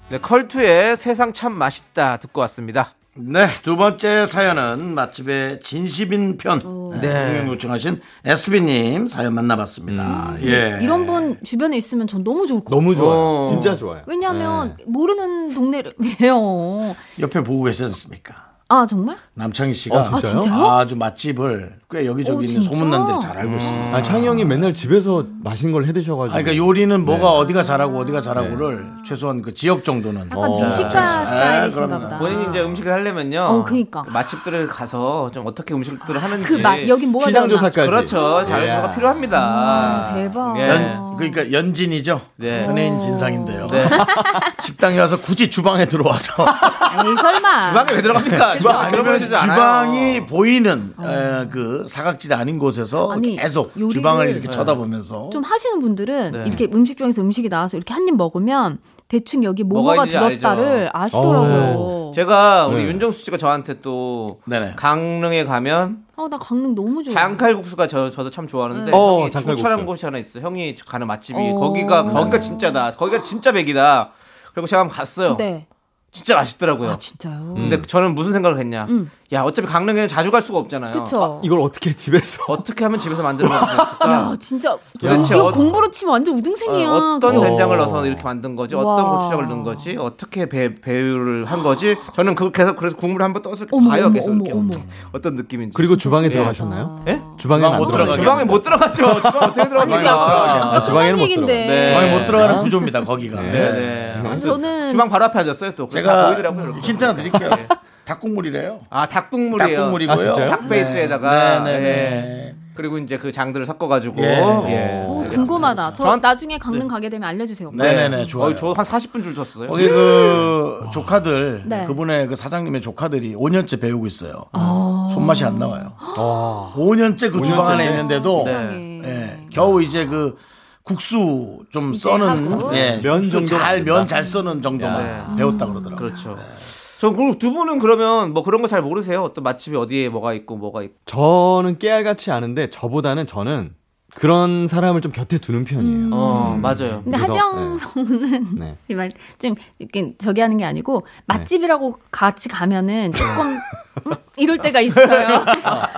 네, 컬투의 세상 참 맛있다 듣고 왔습니다. 네, 두 번째 사연은 맛집의 진심인 편. 네, 요청하신 SB님 사연 만나봤습니다. 예. 이런 분 주변에 있으면 전 너무 좋을 것 같아요. 너무 좋아요. 진짜 좋아요. 왜냐하면 모르는 동네를 왜요? 옆에 보고 계시지 않습니까? 아, 정말? 남창희 씨가 진짜요? 아주 맛집을 꽤 여기저기 있는 소문난 데를 잘 알고 있습니다. 아, 창희 형이 맨날 집에서 맛있는 걸 해드셔가지고. 아, 그러니까 요리는 뭐가 어디가 잘하고를 최소한 그 지역 정도는. 약간 미식가 스타일이신가 보다. 본인이 이제 음식을 하려면요. 그러니까. 그 맛집들을 가서 좀 어떻게 음식들을 하는지. 여긴 뭐가 시장조사까지. 그렇죠. 자료조사가 필요합니다. 대박. 그러니까 연진이죠. 네. 연예인 진상인데요. 네. 식당에 와서 굳이 주방에 들어와서. 에이, 설마. 주방에 왜 들어갑니까? 그러면 주방이 보이는 그 사각지대 아닌 곳에서 계속 주방을 이렇게 쳐다보면서 좀 하시는 분들은 이렇게 음식점에서 음식이 나와서 이렇게 한 입 먹으면 대충 여기 뭐가 들었다를 아시더라고요. 제가 우리 윤정수 씨가 저한테 또 강릉에 가면 나 강릉 너무 좋아. 장칼국수가 저도 참 좋아하는데 추천한 곳이 하나 있어. 형이 가는 맛집이 거기가 진짜다. 거기가 진짜 백이다. 그리고 제가 한번 갔어요. 네. 진짜 맛있더라고요. 아, 진짜요? 근데 저는 무슨 생각을 했냐? 야, 어차피 강릉에는 자주 갈 수가 없잖아요. 그쵸? 이걸 어떻게 집에서 어떻게 하면 집에서 만들면 맛있을까? 야, 진짜. 도대체 이거 공부로 치면 완전 우등생이야. 어떤 된장을 넣어서 이렇게 만든 거지? 와. 어떤 고추장을 넣은 거지? 어떻게 배율을 한 거지? 저는 그래서 국물을 한번 떠서 봐요. 계속 이렇게 어떤 느낌인지. 그리고 주방에 들어가셨나요? 예? 주방에 못 들어갔죠. 주방 어떻게 들어가냐? 주방에는 못 들어. 주방에 못 들어가는 구조입니다. 거기가. 저는 주방 바로 앞에 앉았어요. 또. 제가 힌트 하나 드릴게요. 닭국물이래요. 아, 닭국물이에요. 닭국물이고요. 아, 닭 베이스에다가. 네. 그리고 이제 그 장들을 섞어가지고. 오, 궁금하다. 저 나중에 강릉 가게 되면 알려주세요. 네네네, 좋아요. 저 한 40분 줄 섰어요. 거기 그 조카들, 그분의 그 사장님의 조카들이 5년째 배우고 있어요. 손맛이 안 나와요. 5년째 그 주방 안에 있는데도 겨우 이제 그 국수 좀 써는 면 정도 잘 써는 정도만 배웠다 그러더라고요. 그렇죠. 저 그럼 두 분은 그러면 뭐 그런 거 잘 모르세요? 어떤 맛집이 어디에 뭐가 있고 저는 깨알같이 아는데 저보다는 저는 그런 사람을 좀 곁에 두는 편이에요. 맞아요. 근데 그래서, 하정성우는 네. 네. 좀 이렇게 저기 하는 게 아니고 맛집이라고 네. 같이 가면은 조금 이럴 때가 있어요.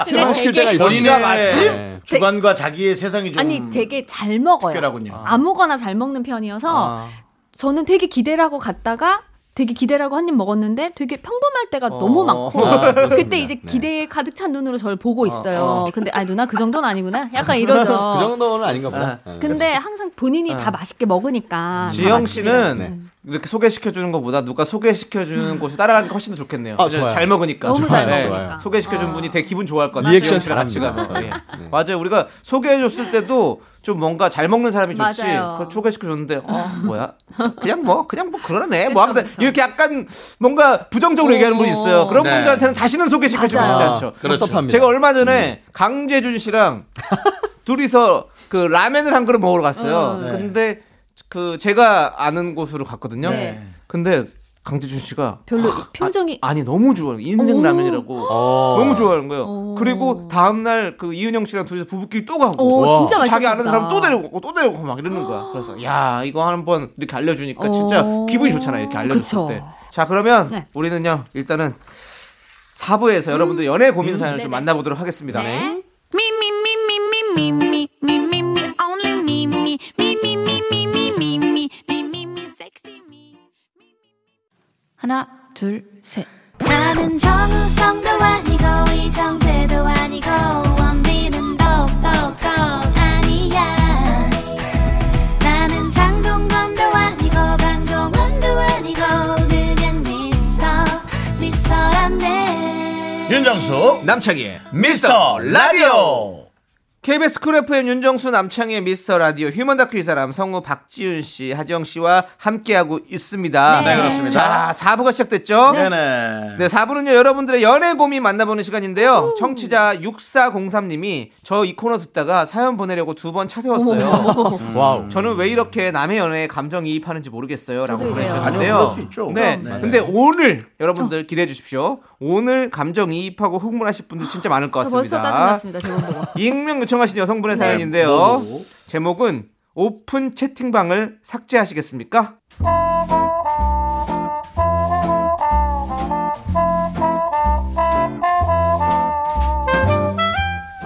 실망시킬 때가 있어요. 본인의 맛집 네. 주관과 자기의 세상이 좀 아니 되게 잘 먹어요. 특별하군요. 아무거나 잘 먹는 편이어서 저는 되게 기대를 하고 갔다가. 되게 기대라고 한 입 먹었는데 되게 평범할 때가 너무 많고 그때 이제 기대에 가득 찬 눈으로 저를 보고 있어요. 근데 아 누나 그 정도는 아니구나. 약간 이러죠. 그 정도는 아닌가 보다. 근데 항상 본인이 다 맛있게 먹으니까. 지영 씨는 이렇게 소개시켜주는 것보다 누가 소개시켜주는 곳에 따라가는 게 훨씬 더 좋겠네요. 아, 잘 먹으니까. 너무 잘 먹으니까. 네. 소개시켜준 분이 되게 기분 좋아할 것 같아요. 리액션 씨랑 같이 가면. 네. 맞아요. 우리가 소개해줬을 때도 좀 뭔가 잘 먹는 사람이 좋지. 그걸 소개시켜줬는데 뭐야? 그냥 뭐 그러네. 뭐 항상 이렇게 약간 뭔가 부정적으로 얘기하는 분이 있어요. 그런 네. 분들한테는 다시는 소개시켜주고 싶지 않죠. 그렇죠. 제가 얼마 전에 강재준 씨랑 둘이서 그 라면을 한 그릇 먹으러 갔어요. 네. 근데 그 제가 아는 곳으로 갔거든요. 네. 근데 강재준 씨가 별로 표정이 아니 너무 좋아요. 인생 라면이라고 너무 좋아하는 거예요. 그리고 다음 날 그 이은영 씨랑 둘이서 부부끼리 또 가고 진짜 맛있겠다. 자기 아는 사람 또 데리고 막 이러는 거야. 그래서 야 이거 한번 이렇게 알려주니까 진짜 기분이 좋잖아요. 이렇게 알려줬을 때. 자 그러면 네. 우리는요 일단은 4부에서 여러분들 연애 고민 사연을 좀 만나보도록 하겠습니다. 네. 하나, 둘, 셋. 나는 정우성도 아니고 이정재도 아니고 원빈은 더욱더 아니야. 나는 장동건도 아니고 강동원도 아니고 그냥 미스터란데. 윤정수 남창희의 미스터 라디오. KBS 쿨 FM 윤정수 남창희의 미스터 라디오 휴먼 다큐 이 사람 성우 박지윤 씨, 하지영 씨와 함께하고 있습니다. 네, 그렇습니다. 자, 4부가 시작됐죠? 네네. 네, 4부는요, 여러분들의 연애 고민 만나보는 시간인데요. 청취자 6403님이 저 이 코너 듣다가 사연 보내려고 2번 차세웠어요. 와우. 저는 왜 이렇게 남의 연애에 감정이입하는지 모르겠어요. 라고 보내주셨는데요. 그럴 수 있죠. 네. 네. 근데 오늘 여러분들 기대해 주십시오. 오늘 감정이입하고 흥분하실 분들 진짜 많을 것 같습니다. 저 벌써 짜증났습니다. 익명 요청하신 여성분의 사연인데요. 뭐. 제목은 오픈 채팅방을 삭제하시겠습니까?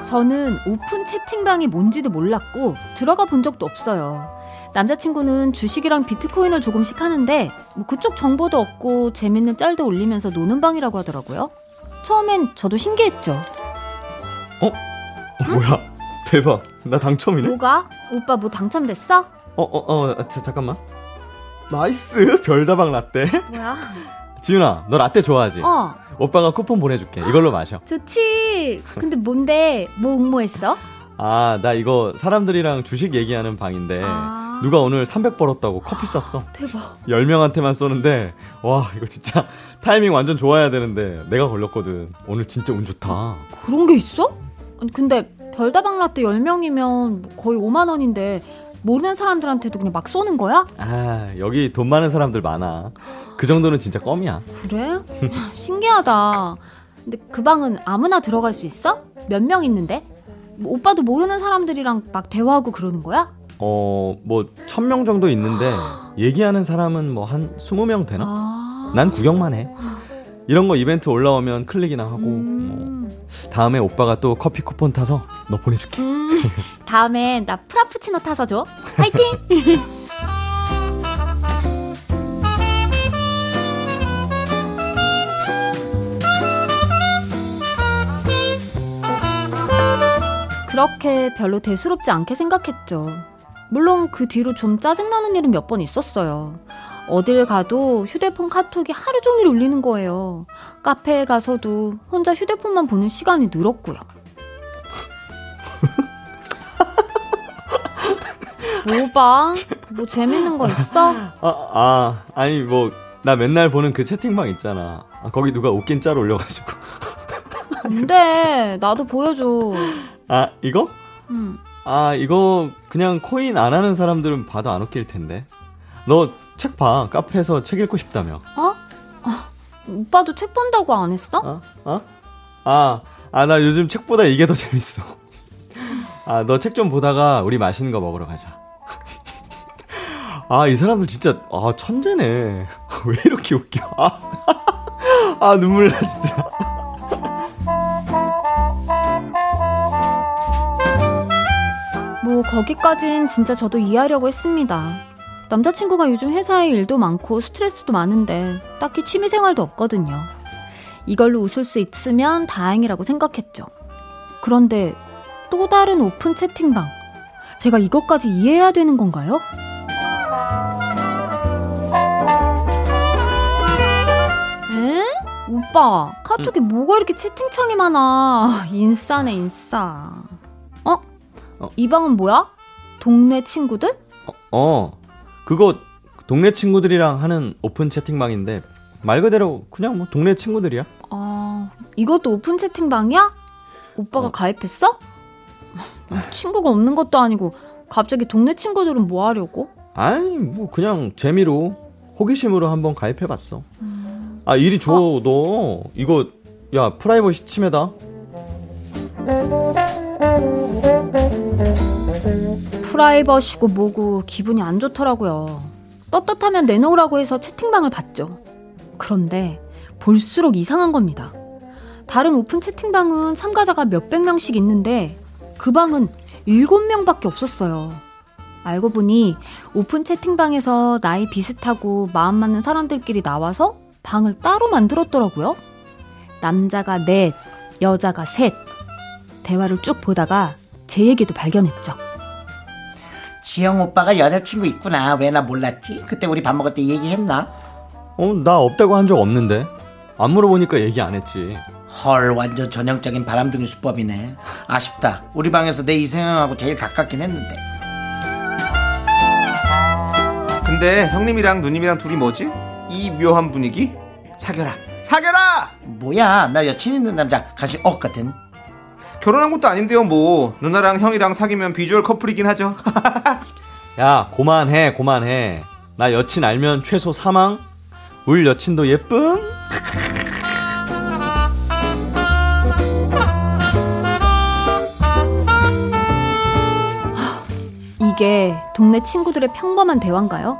저는 오픈 채팅방이 뭔지도 몰랐고 들어가 본 적도 없어요. 남자친구는 주식이랑 비트코인을 조금씩 하는데 뭐 그쪽 정보도 없고 재밌는 짤도 올리면서 노는 방이라고 하더라고요. 처음엔 저도 신기했죠. 뭐야? 대박. 나 당첨이네. 뭐가? 오빠 뭐 당첨됐어? 잠깐만. 나이스. 별다방 라떼. 뭐야? 지윤아, 너 라떼 좋아하지? 오빠가 쿠폰 보내줄게. 이걸로 마셔. 좋지. 근데 뭔데? 뭐 응모했어? 아, 나 이거 사람들이랑 주식 얘기하는 방인데 누가 오늘 300 벌었다고 커피 쐈어. 대박. 10명한테만 쏘는데 와 이거 진짜 타이밍 완전 좋아야 되는데 내가 걸렸거든. 오늘 진짜 운 좋다. 그런 게 있어? 아니 근데 별다방 라떼 10명이면 거의 5만 원인데 모르는 사람들한테도 그냥 막 쏘는 거야? 아 여기 돈 많은 사람들 많아. 그 정도는 진짜 껌이야. 그래? 신기하다. 근데 그 방은 아무나 들어갈 수 있어? 몇 명 있는데? 뭐 오빠도 모르는 사람들이랑 막 대화하고 그러는 거야? 뭐 1,000명 정도 있는데 얘기하는 사람은 뭐 한 20명 되나? 난 구경만 해. 이런 거 이벤트 올라오면 클릭이나 하고 다음에 오빠가 또 커피 쿠폰 타서 너 보내줄게. 다음에 나 프라푸치노 타서 줘. 파이팅. 그렇게 별로 대수롭지 않게 생각했죠. 물론 그 뒤로 좀 짜증나는 일은 몇 번 있었어요. 어딜 가도 휴대폰 카톡이 하루 종일 울리는 거예요. 카페에 가서도 혼자 휴대폰만 보는 시간이 늘었고요. 뭐 봐? 뭐 재밌는 거 있어? 아니 뭐 나 맨날 보는 그 채팅방 있잖아. 거기 누가 웃긴 짤 올려가지고. 안 돼. 나도 보여줘. 아 이거? 응. 아 이거 그냥 코인 안 하는 사람들은 봐도 안 웃길 텐데. 너 책 봐. 카페에서 책 읽고 싶다며. 오빠도 책 본다고 안 했어? 나 요즘 책보다 이게 더 재밌어. 아, 너 책 좀 보다가 우리 맛있는 거 먹으러 가자. 아, 이 사람들 진짜, 아, 천재네. 왜 이렇게 웃겨. 아, 눈물 나, 진짜. 뭐, 거기까진 진짜 저도 이해하려고 했습니다. 남자친구가 요즘 회사에 일도 많고 스트레스도 많은데 딱히 취미생활도 없거든요. 이걸로 웃을 수 있으면 다행이라고 생각했죠. 그런데 또 다른 오픈 채팅방. 제가 이것까지 이해해야 되는 건가요? 오빠, 카톡에 뭐가 이렇게 채팅창이 많아. 인싸네, 인싸. 어? 이 방은 뭐야? 동네 친구들? 그거 동네 친구들이랑 하는 오픈 채팅방인데 말 그대로 그냥 뭐 동네 친구들이야. 아, 이것도 오픈 채팅방이야? 오빠가 가입했어? 친구가 없는 것도 아니고 갑자기 동네 친구들은 뭐 하려고? 아니, 뭐 그냥 재미로 호기심으로 한번 가입해봤어. 아, 이리 줘. 너 이거, 야, 프라이버시 침해다. 프라이버시고 뭐고 기분이 안 좋더라고요. 떳떳하면 내놓으라고 해서 채팅방을 봤죠. 그런데 볼수록 이상한 겁니다. 다른 오픈 채팅방은 참가자가 몇백 명씩 있는데 그 방은 7명밖에 없었어요. 알고 보니 오픈 채팅방에서 나이 비슷하고 마음 맞는 사람들끼리 나와서 방을 따로 만들었더라고요. 남자가 4, 여자가 3. 대화를 쭉 보다가 제 얘기도 발견했죠. 지영 오빠가 여자친구 있구나. 왜 나 몰랐지? 그때 우리 밥 먹을 때 얘기했나? 나 없다고 한 적 없는데. 안 물어보니까 얘기 안 했지. 헐, 완전 전형적인 바람둥이 수법이네. 아쉽다. 우리 방에서 내 이상형하고 제일 가깝긴 했는데. 근데 형님이랑 누님이랑 둘이 뭐지? 이 묘한 분위기? 사겨라! 뭐야, 나 여친 있는 남자 가시 같은. 결혼한 것도 아닌데요. 뭐 누나랑 형이랑 사귀면 비주얼 커플이긴 하죠. 야, 고만해. 나 여친 알면 최소 사망. 울 여친도 예쁨. 이게 동네 친구들의 평범한 대화인가요?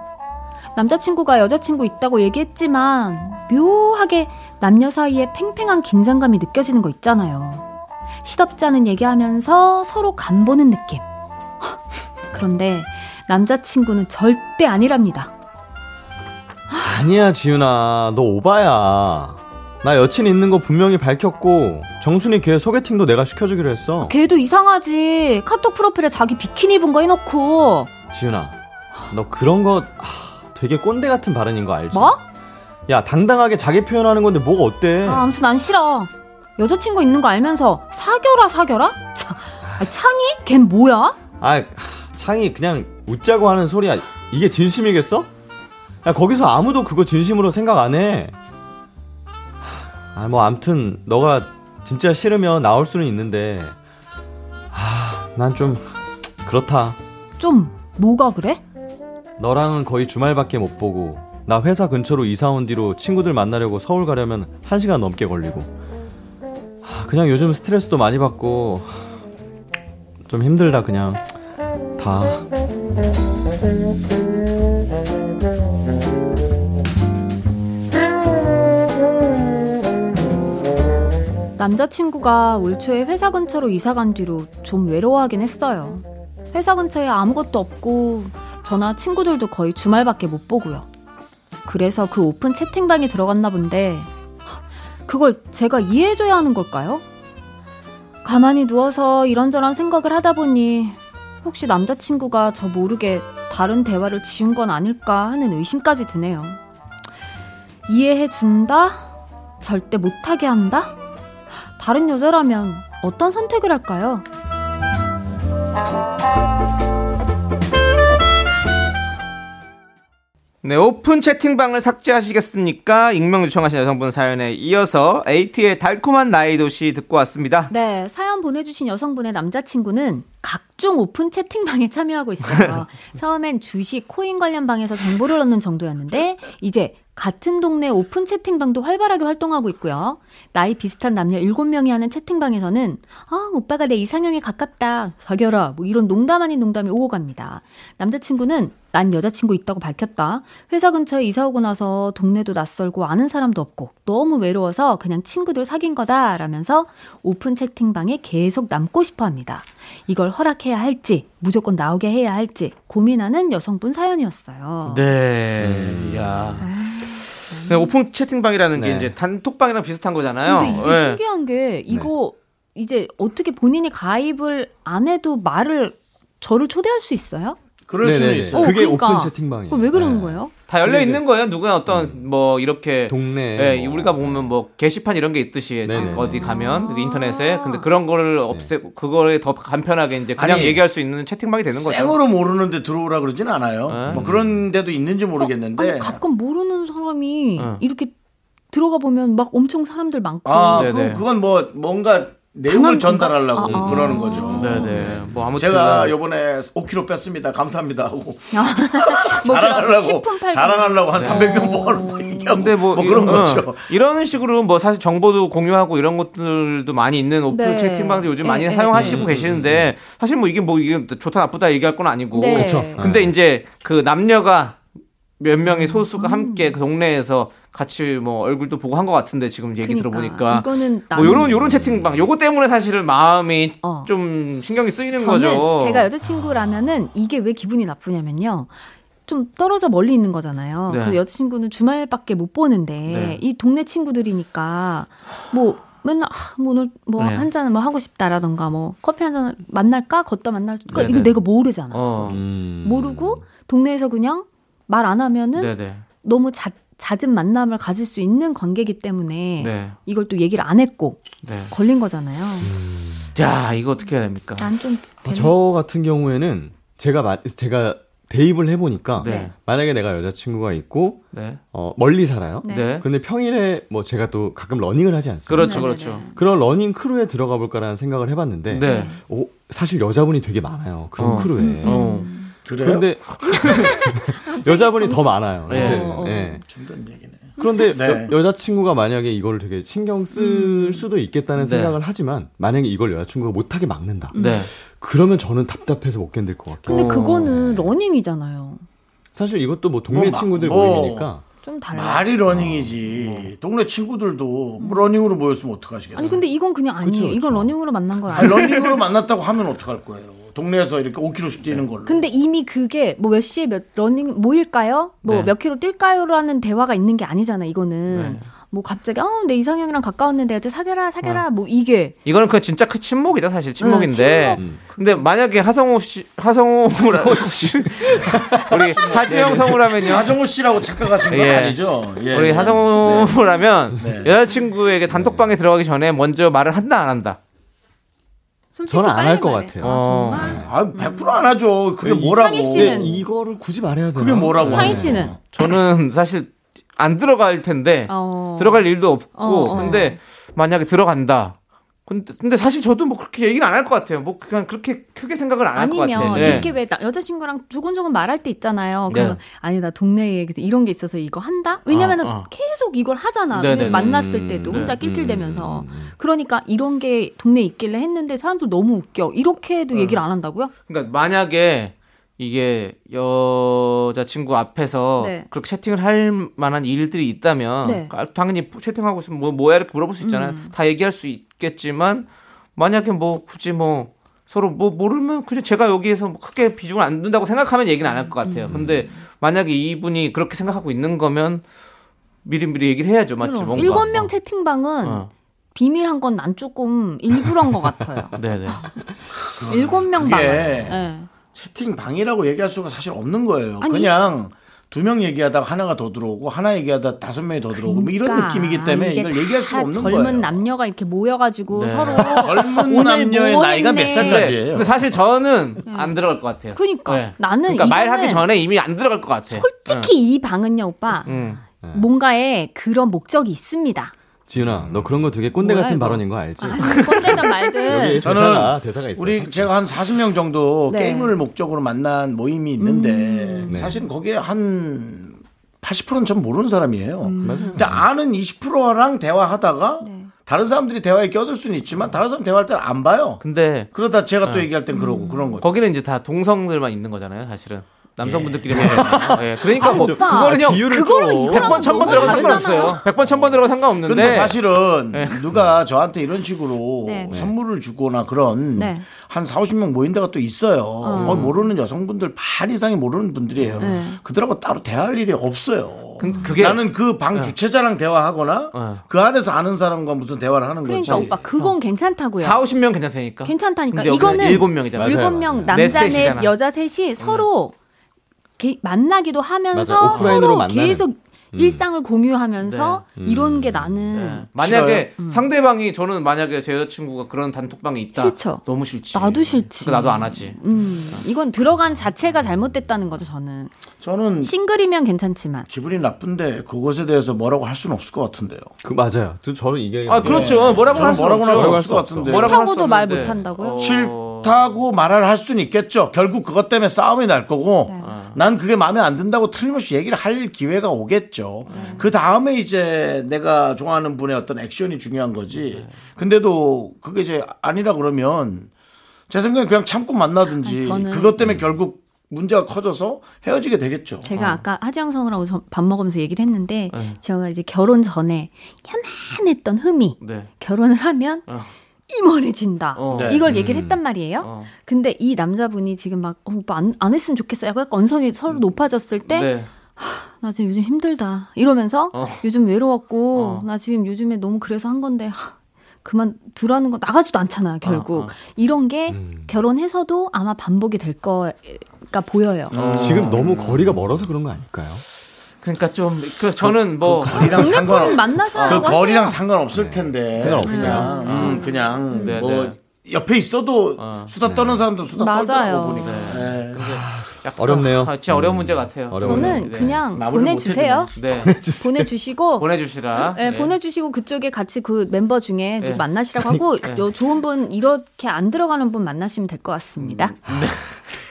남자친구가 여자친구 있다고 얘기했지만 묘하게 남녀 사이에 팽팽한 긴장감이 느껴지는 거 있잖아요. 시덥지 않은 얘기하면서 서로 간보는 느낌. 그런데 남자친구는 절대 아니랍니다. 아니야, 지윤아, 너 오바야. 나 여친 있는 거 분명히 밝혔고 정순이 걔 소개팅도 내가 시켜주기로 했어. 걔도 이상하지. 카톡 프로필에 자기 비키니 입은 거 해놓고. 지윤아, 너 그런 거... 되게 꼰대 같은 발언인 거 알지? 뭐? 야, 당당하게 자기 표현하는 건데 뭐가 어때? 아, 아무튼 난 싫어. 여자친구 있는 거 알면서 사겨라? 창이? 걘 뭐야? 창이 그냥 웃자고 하는 소리야. 이게 진심이겠어? 야, 거기서 아무도 그거 진심으로 생각 안 해. 뭐 아무튼 너가 진짜 싫으면 나올 수는 있는데 난 좀 그렇다. 좀 뭐가 그래? 너랑은 거의 주말밖에 못 보고 나 회사 근처로 이사 온 뒤로 친구들 만나려고 서울 가려면 1시간 넘게 걸리고 그냥 요즘 스트레스도 많이 받고 좀 힘들다. 그냥 다. 남자친구가 올 초에 회사 근처로 이사 간 뒤로 좀 외로워하긴 했어요. 회사 근처에 아무것도 없고 저나 친구들도 거의 주말밖에 못 보고요. 그래서 그 오픈 채팅방에 들어갔나 본데 그걸 제가 이해해줘야 하는 걸까요? 가만히 누워서 이런저런 생각을 하다 보니 혹시 남자친구가 저 모르게 다른 대화를 지운 건 아닐까 하는 의심까지 드네요. 이해해준다? 절대 못하게 한다? 다른 여자라면 어떤 선택을 할까요? 네, 오픈 채팅방을 삭제하시겠습니까? 익명 요청하신 여성분 사연에 이어서 에이티의 달콤한 나의 도시 듣고 왔습니다. 네, 사연 보내주신 여성분의 남자친구는 각종 오픈 채팅방에 참여하고 있어요. 처음엔 주식, 코인 관련 방에서 정보를 얻는 정도였는데 이제 같은 동네 오픈 채팅방도 활발하게 활동하고 있고요. 나이 비슷한 남녀 7명이 하는 채팅방에서는 아, 오빠가 내 이상형에 가깝다, 사겨라, 뭐 이런 농담 아닌 농담이 오고 갑니다. 남자친구는 난 여자친구 있다고 밝혔다. 회사 근처에 이사 오고 나서 동네도 낯설고 아는 사람도 없고 너무 외로워서 그냥 친구들 사귄 거다 라면서 오픈 채팅방에 계속 남고 싶어 합니다. 이걸 허락해야 할지 무조건 나오게 해야 할지 고민하는 여성분 사연이었어요. 네. 야. 네, 오픈 채팅방이라는 네. 게 이제 단톡방이랑 비슷한 거잖아요. 근데 이게 네. 신기한 게 이거 네. 이제 어떻게 본인이 가입을 안 해도 말을 저를 초대할 수 있어요? 그럴 네네네. 수는 있어요. 그게 그러니까. 오픈 채팅방이에요. 그럼 왜 그러는 네. 거예요? 다 열려 있는 거예요. 누가 어떤 뭐 이렇게 동네 예, 우리가 보면 뭐 게시판 이런 게 있듯이 어디 가면 인터넷에 근데 그런 거를 없애 네. 그거에 더 간편하게 이제 그냥 아니, 얘기할 수 있는 채팅방이 되는 거죠. 생으로 모르는데 들어오라 그러진 않아요. 뭐 그런 데도 있는지 모르겠는데 아니, 가끔 모르는 사람이 이렇게 들어가 보면 막 엄청 사람들 많고. 아, 그건 뭐 뭔가 내용을 전달하려고 그러는 거죠. 네네. 뭐 아무튼 제가 요번에 5kg 뺐습니다. 감사합니다 하고 자랑하려고 한 300명 모아놓고 얘기하고 근데 뭐 그런 거죠. 이런 식으로 뭐 사실 정보도 공유하고 이런 것들도 많이 있는 오픈 네. 채팅방도 요즘 많이 사용하시고 계시는데 사실 뭐 이게 좋다 나쁘다 얘기할 건 아니고. 네. 그렇죠. 근데 이제 그 남녀가 몇 명의 소수가 함께 그 동네에서 같이 뭐 얼굴도 보고 한 것 같은데 지금 얘기 들어보니까 뭐 요런 채팅방 요거 때문에 사실은 마음이 좀 신경이 쓰이는 거죠. 제가 여자친구라면은 이게 왜 기분이 나쁘냐면요. 좀 떨어져 멀리 있는 거잖아요. 네. 그래서 여자친구는 주말밖에 못 보는데 네. 이 동네 친구들이니까 뭐 맨날 오늘 뭐 한 잔 뭐 하고 싶다라던가 뭐 커피 한 잔 만날까 걷다 만날까 이거 내가 모르잖아. 모르고 동네에서 그냥 말 안 하면은 네네. 너무 잦은 만남을 가질 수 있는 관계이기 때문에 네. 이걸 또 얘기를 안 했고 네. 걸린 거잖아요. 자, 이거 어떻게 해야 됩니까? 저 같은 경우에는 제가 대입을 해보니까 네. 만약에 내가 여자친구가 있고 네. 멀리 살아요. 네. 근데 평일에 뭐 제가 또 가끔 러닝을 하지 않습니까? 그렇죠, 그렇죠. 그런 러닝 크루에 들어가 볼까라는 생각을 해봤는데 네. 사실 여자분이 되게 많아요. 그런 크루에. 그래요? 그런데 여자분이 더 많아요. 네. 네. 중단 얘기네. 그런데 네. 여자친구가 만약에 이거를 되게 신경 쓸 수도 있겠다는 네. 생각을 하지만 만약에 이걸 여자친구가 못하게 막는다. 네. 그러면 저는 답답해서 못 견딜 것 같아요. 근데 그거는 러닝이잖아요. 사실 이것도 뭐 동네 친구들 모임이니까 좀 달라. 말이 러닝이지. 동네 친구들도 러닝으로 모였으면 어떡하시겠어요? 아니 근데 이건 그냥 아니에요. 그쵸, 그쵸. 이건 러닝으로 만난 거 아니에요. 러닝으로 만났다고 하면 어떡할 거예요? 동네에서 이렇게 5km씩 뛰는 걸로. 근데 이미 그게 뭐 몇 시에 몇 러닝 모일까요? 뭐 몇 킬로 뛸까요라는 대화가 있는 게 아니잖아. 이거는. 네. 뭐 갑자기 내 이상형이랑 가까웠는데 애들 사겨라 뭐 이게. 이거는 그 진짜 그 침묵이다 사실 침묵인데. 침묵. 근데 만약에 하성우 씨 우리 하지영 성우라면요. 하정우 씨라고 착각하신 건 아니죠. 예. 우리 하성우라면 네. 여자친구에게 단톡방에 들어가기 전에 먼저 말을 한다 안 한다. 저는 안 할 것 같아요. 아, 100% 안 하죠. 그게 뭐라고. 상희 씨는 이거를 굳이 말해야 되나? 그게 뭐라고. 상희 씨는 저는 사실 안 들어갈 텐데 들어갈 일도 없고 근데 만약에 들어간다. 근데 사실 저도 뭐 그렇게 얘기는 안 할 것 같아요. 뭐 그냥 그렇게 크게 생각을 안 할 것 같아요. 아니면 이렇게 왜 여자친구랑 조곤조곤 말할 때 있잖아요. 그러면 아니 나 동네에 이런 게 있어서 이거 한다? 왜냐면은 계속 이걸 하잖아. 만났을 때도 혼자 낄낄대면서 그러니까 이런 게 동네에 있길래 했는데 사람들 너무 웃겨. 이렇게 해도 얘기를 안 한다고요? 그러니까 만약에 이게 여자친구 앞에서 그렇게 채팅을 할 만한 일들이 있다면 당연히 채팅하고 있으면 뭐야 이렇게 물어볼 수 있잖아요. 다 얘기할 수 있겠지만 만약에 뭐 굳이 뭐 서로 뭐 모르면 굳이 제가 여기에서 뭐 크게 비중을 안 둔다고 생각하면 얘기는 안 할 것 같아요. 근데 만약에 이분이 그렇게 생각하고 있는 거면 미리미리 얘기를 해야죠. 맞지? 뭔가 7명 채팅방은 비밀한 건 난 조금 일부러인 것 같아요. 네네. 7명 방은 채팅방이라고 얘기할 수가 사실 없는 거예요. 아니, 그냥 2명 얘기하다가 하나가 더 들어오고 하나 얘기하다가 5명이 더 들어오고 뭐 이런 느낌이기 때문에 이걸 얘기할 수가 없는 거예요. 젊은 남녀가 이렇게 모여가지고 서로 젊은 남녀의 나이가 몇 살까지예요. 근데 사실 저는 안 들어갈 것 같아요. 그러니까 나는 그러니까 말하기 전에 이미 안 들어갈 것 같아요. 솔직히 이 방은요 오빠 뭔가에 그런 목적이 있습니다. 지윤아, 너 그런 거 되게 꼰대 같은 발언인 거 알지? 꼰대든 말든. 저는 대사가 있어요. 제가 한 40명 정도 게임을 목적으로 만난 모임이 있는데 사실 거기에 한 80%는 전 모르는 사람이에요. 근데 아는 20%랑 대화하다가 네. 다른 사람들이 대화에 껴들 수는 있지만 다른 사람 대화할 때는 안 봐요. 근데 그러다 제가 또 얘기할 땐 그러고 그런 거죠. 거기는 이제 다 동성들만 있는 거잖아요, 사실은. 남성분들끼리만. 예. 예. 그러니까 아니, 뭐 그거는요. 그거를 100번 1000번 들어가도 상관없어요. 100번 1000번 들어가도 상관없는데. 근데 사실은 네. 누가 저한테 이런 식으로 네. 선물을 주거나 그런 네. 한 40, 50명 모인 데가 또 있어요. 모르는 여성분들 반 이상이 모르는 분들이에요. 그들하고 따로 대화할 일이 없어요. 그게... 나는 그 방 주최자랑 대화하거나 그 안에서 아는 사람과 무슨 대화를 하는 거지. 그러니까 오빠 그건 괜찮다고요. 4, 50명 괜찮다니까. 괜찮다니까. 이거는 7명이잖아요. 7명 남자 넷 여자 셋이 서로 만나기도 하면서 서로 계속 일상을 공유하면서 네. 이런 게 나는 만약에 상대방이 저는 만약에 제 여자친구가 그런 단톡방에 있다. 싫죠. 너무 싫지. 나도 싫지. 나도 안 하지. 이건 들어간 자체가 잘못됐다는 거죠. 저는 싱글이면 괜찮지만 기분이 나쁜데 그것에 대해서 뭐라고 할 수는 없을 것 같은데요. 그 맞아요. 저는 이게 아 그렇죠. 뭐라고는 할 수 없을 것 같은데 싫다고도 말 못 한다고요? 하고 말을 할 수는 있겠죠. 결국 그것 때문에 싸움이 날 거고 네. 난 그게 마음에 안 든다고 틀림없이 얘기를 할 기회가 오겠죠. 네. 그 다음에 이제 내가 좋아하는 분의 어떤 액션이 중요한 거지. 네. 근데도 그게 이제 아니라 그러면 제 생각엔 그냥 참고 만나든지 그것 때문에 결국 문제가 커져서 헤어지게 되겠죠. 제가 아까 하지영 성우랑 밥 먹으면서 얘기를 했는데 제가 이제 결혼 전에 연한했던 흠이 결혼을 하면 이만해진다. 이걸 얘기를 했단 말이에요. 근데 이 남자분이 지금 막 오빠 안 했으면 좋겠어. 약간 언성이 서로 높아졌을 때 나 지금 요즘 힘들다. 이러면서 요즘 외로웠고 나 지금 요즘에 너무 그래서 한 건데 그만 두라는 거 나가지도 않잖아요. 결국 이런 게 결혼해서도 아마 반복이 될 거가 보여요. 지금 너무 거리가 멀어서 그런 거 아닐까요? 그러니까 좀 저는 뭐 거리랑 상관 만나서 그 거리랑 상관없을 텐데 상관없어요. 그냥 네, 뭐 네. 옆에 있어도 수다 네. 떠는 사람도 수다 떨고 보니까 네. 네. 어렵네요. 진짜 어려운 문제 같아요. 저는 네. 그냥 보내주세요. 네. 보내주시고 보내주시라. 네. 네. 보내주시고 그쪽에 같이 그 멤버 중에 네. 만나시라고 하고 네. 좋은 분 이렇게 안 들어가는 분 만나시면 될 것 같습니다. 네.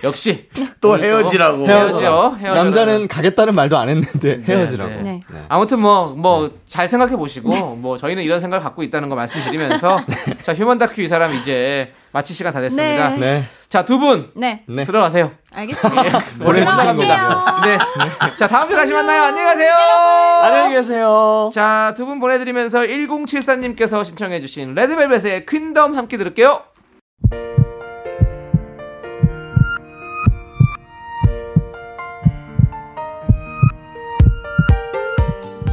역시 또 헤어지라고. 헤어져. 남자는 가겠다는 말도 안 했는데 헤어지라고. 네. 네. 네. 아무튼 뭐 잘 생각해 보시고 뭐 저희는 이런 생각을 갖고 있다는 거 말씀드리면서 네. 자 휴먼 다큐 이 사람 이제 마칠 시간 다 됐습니다. 네. 네. 자, 두 분 네. 들어가세요. 알겠습니다. 보내드립니다. 네. 네. 자, 다음 주에 다시 만나요. 안녕히 가세요. 안녕히 계세요. 자, 두 분 보내드리면서 1074님께서 신청해주신 레드벨벳의 퀸덤 함께 들을게요.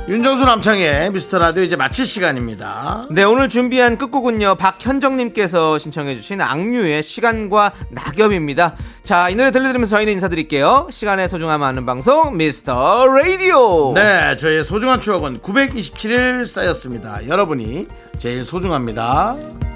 윤정수 남창의 미스터라디오 이제 마칠 시간입니다. 네, 오늘 준비한 끝곡은요 박현정님께서 신청해주신 악뮤의 시간과 낙엽입니다. 자, 이 노래 들려드리면서 저희는 인사드릴게요. 시간의 소중함을 아는 방송 미스터라디오. 네, 저희의 소중한 추억은 927일 쌓였습니다. 여러분이 제일 소중합니다.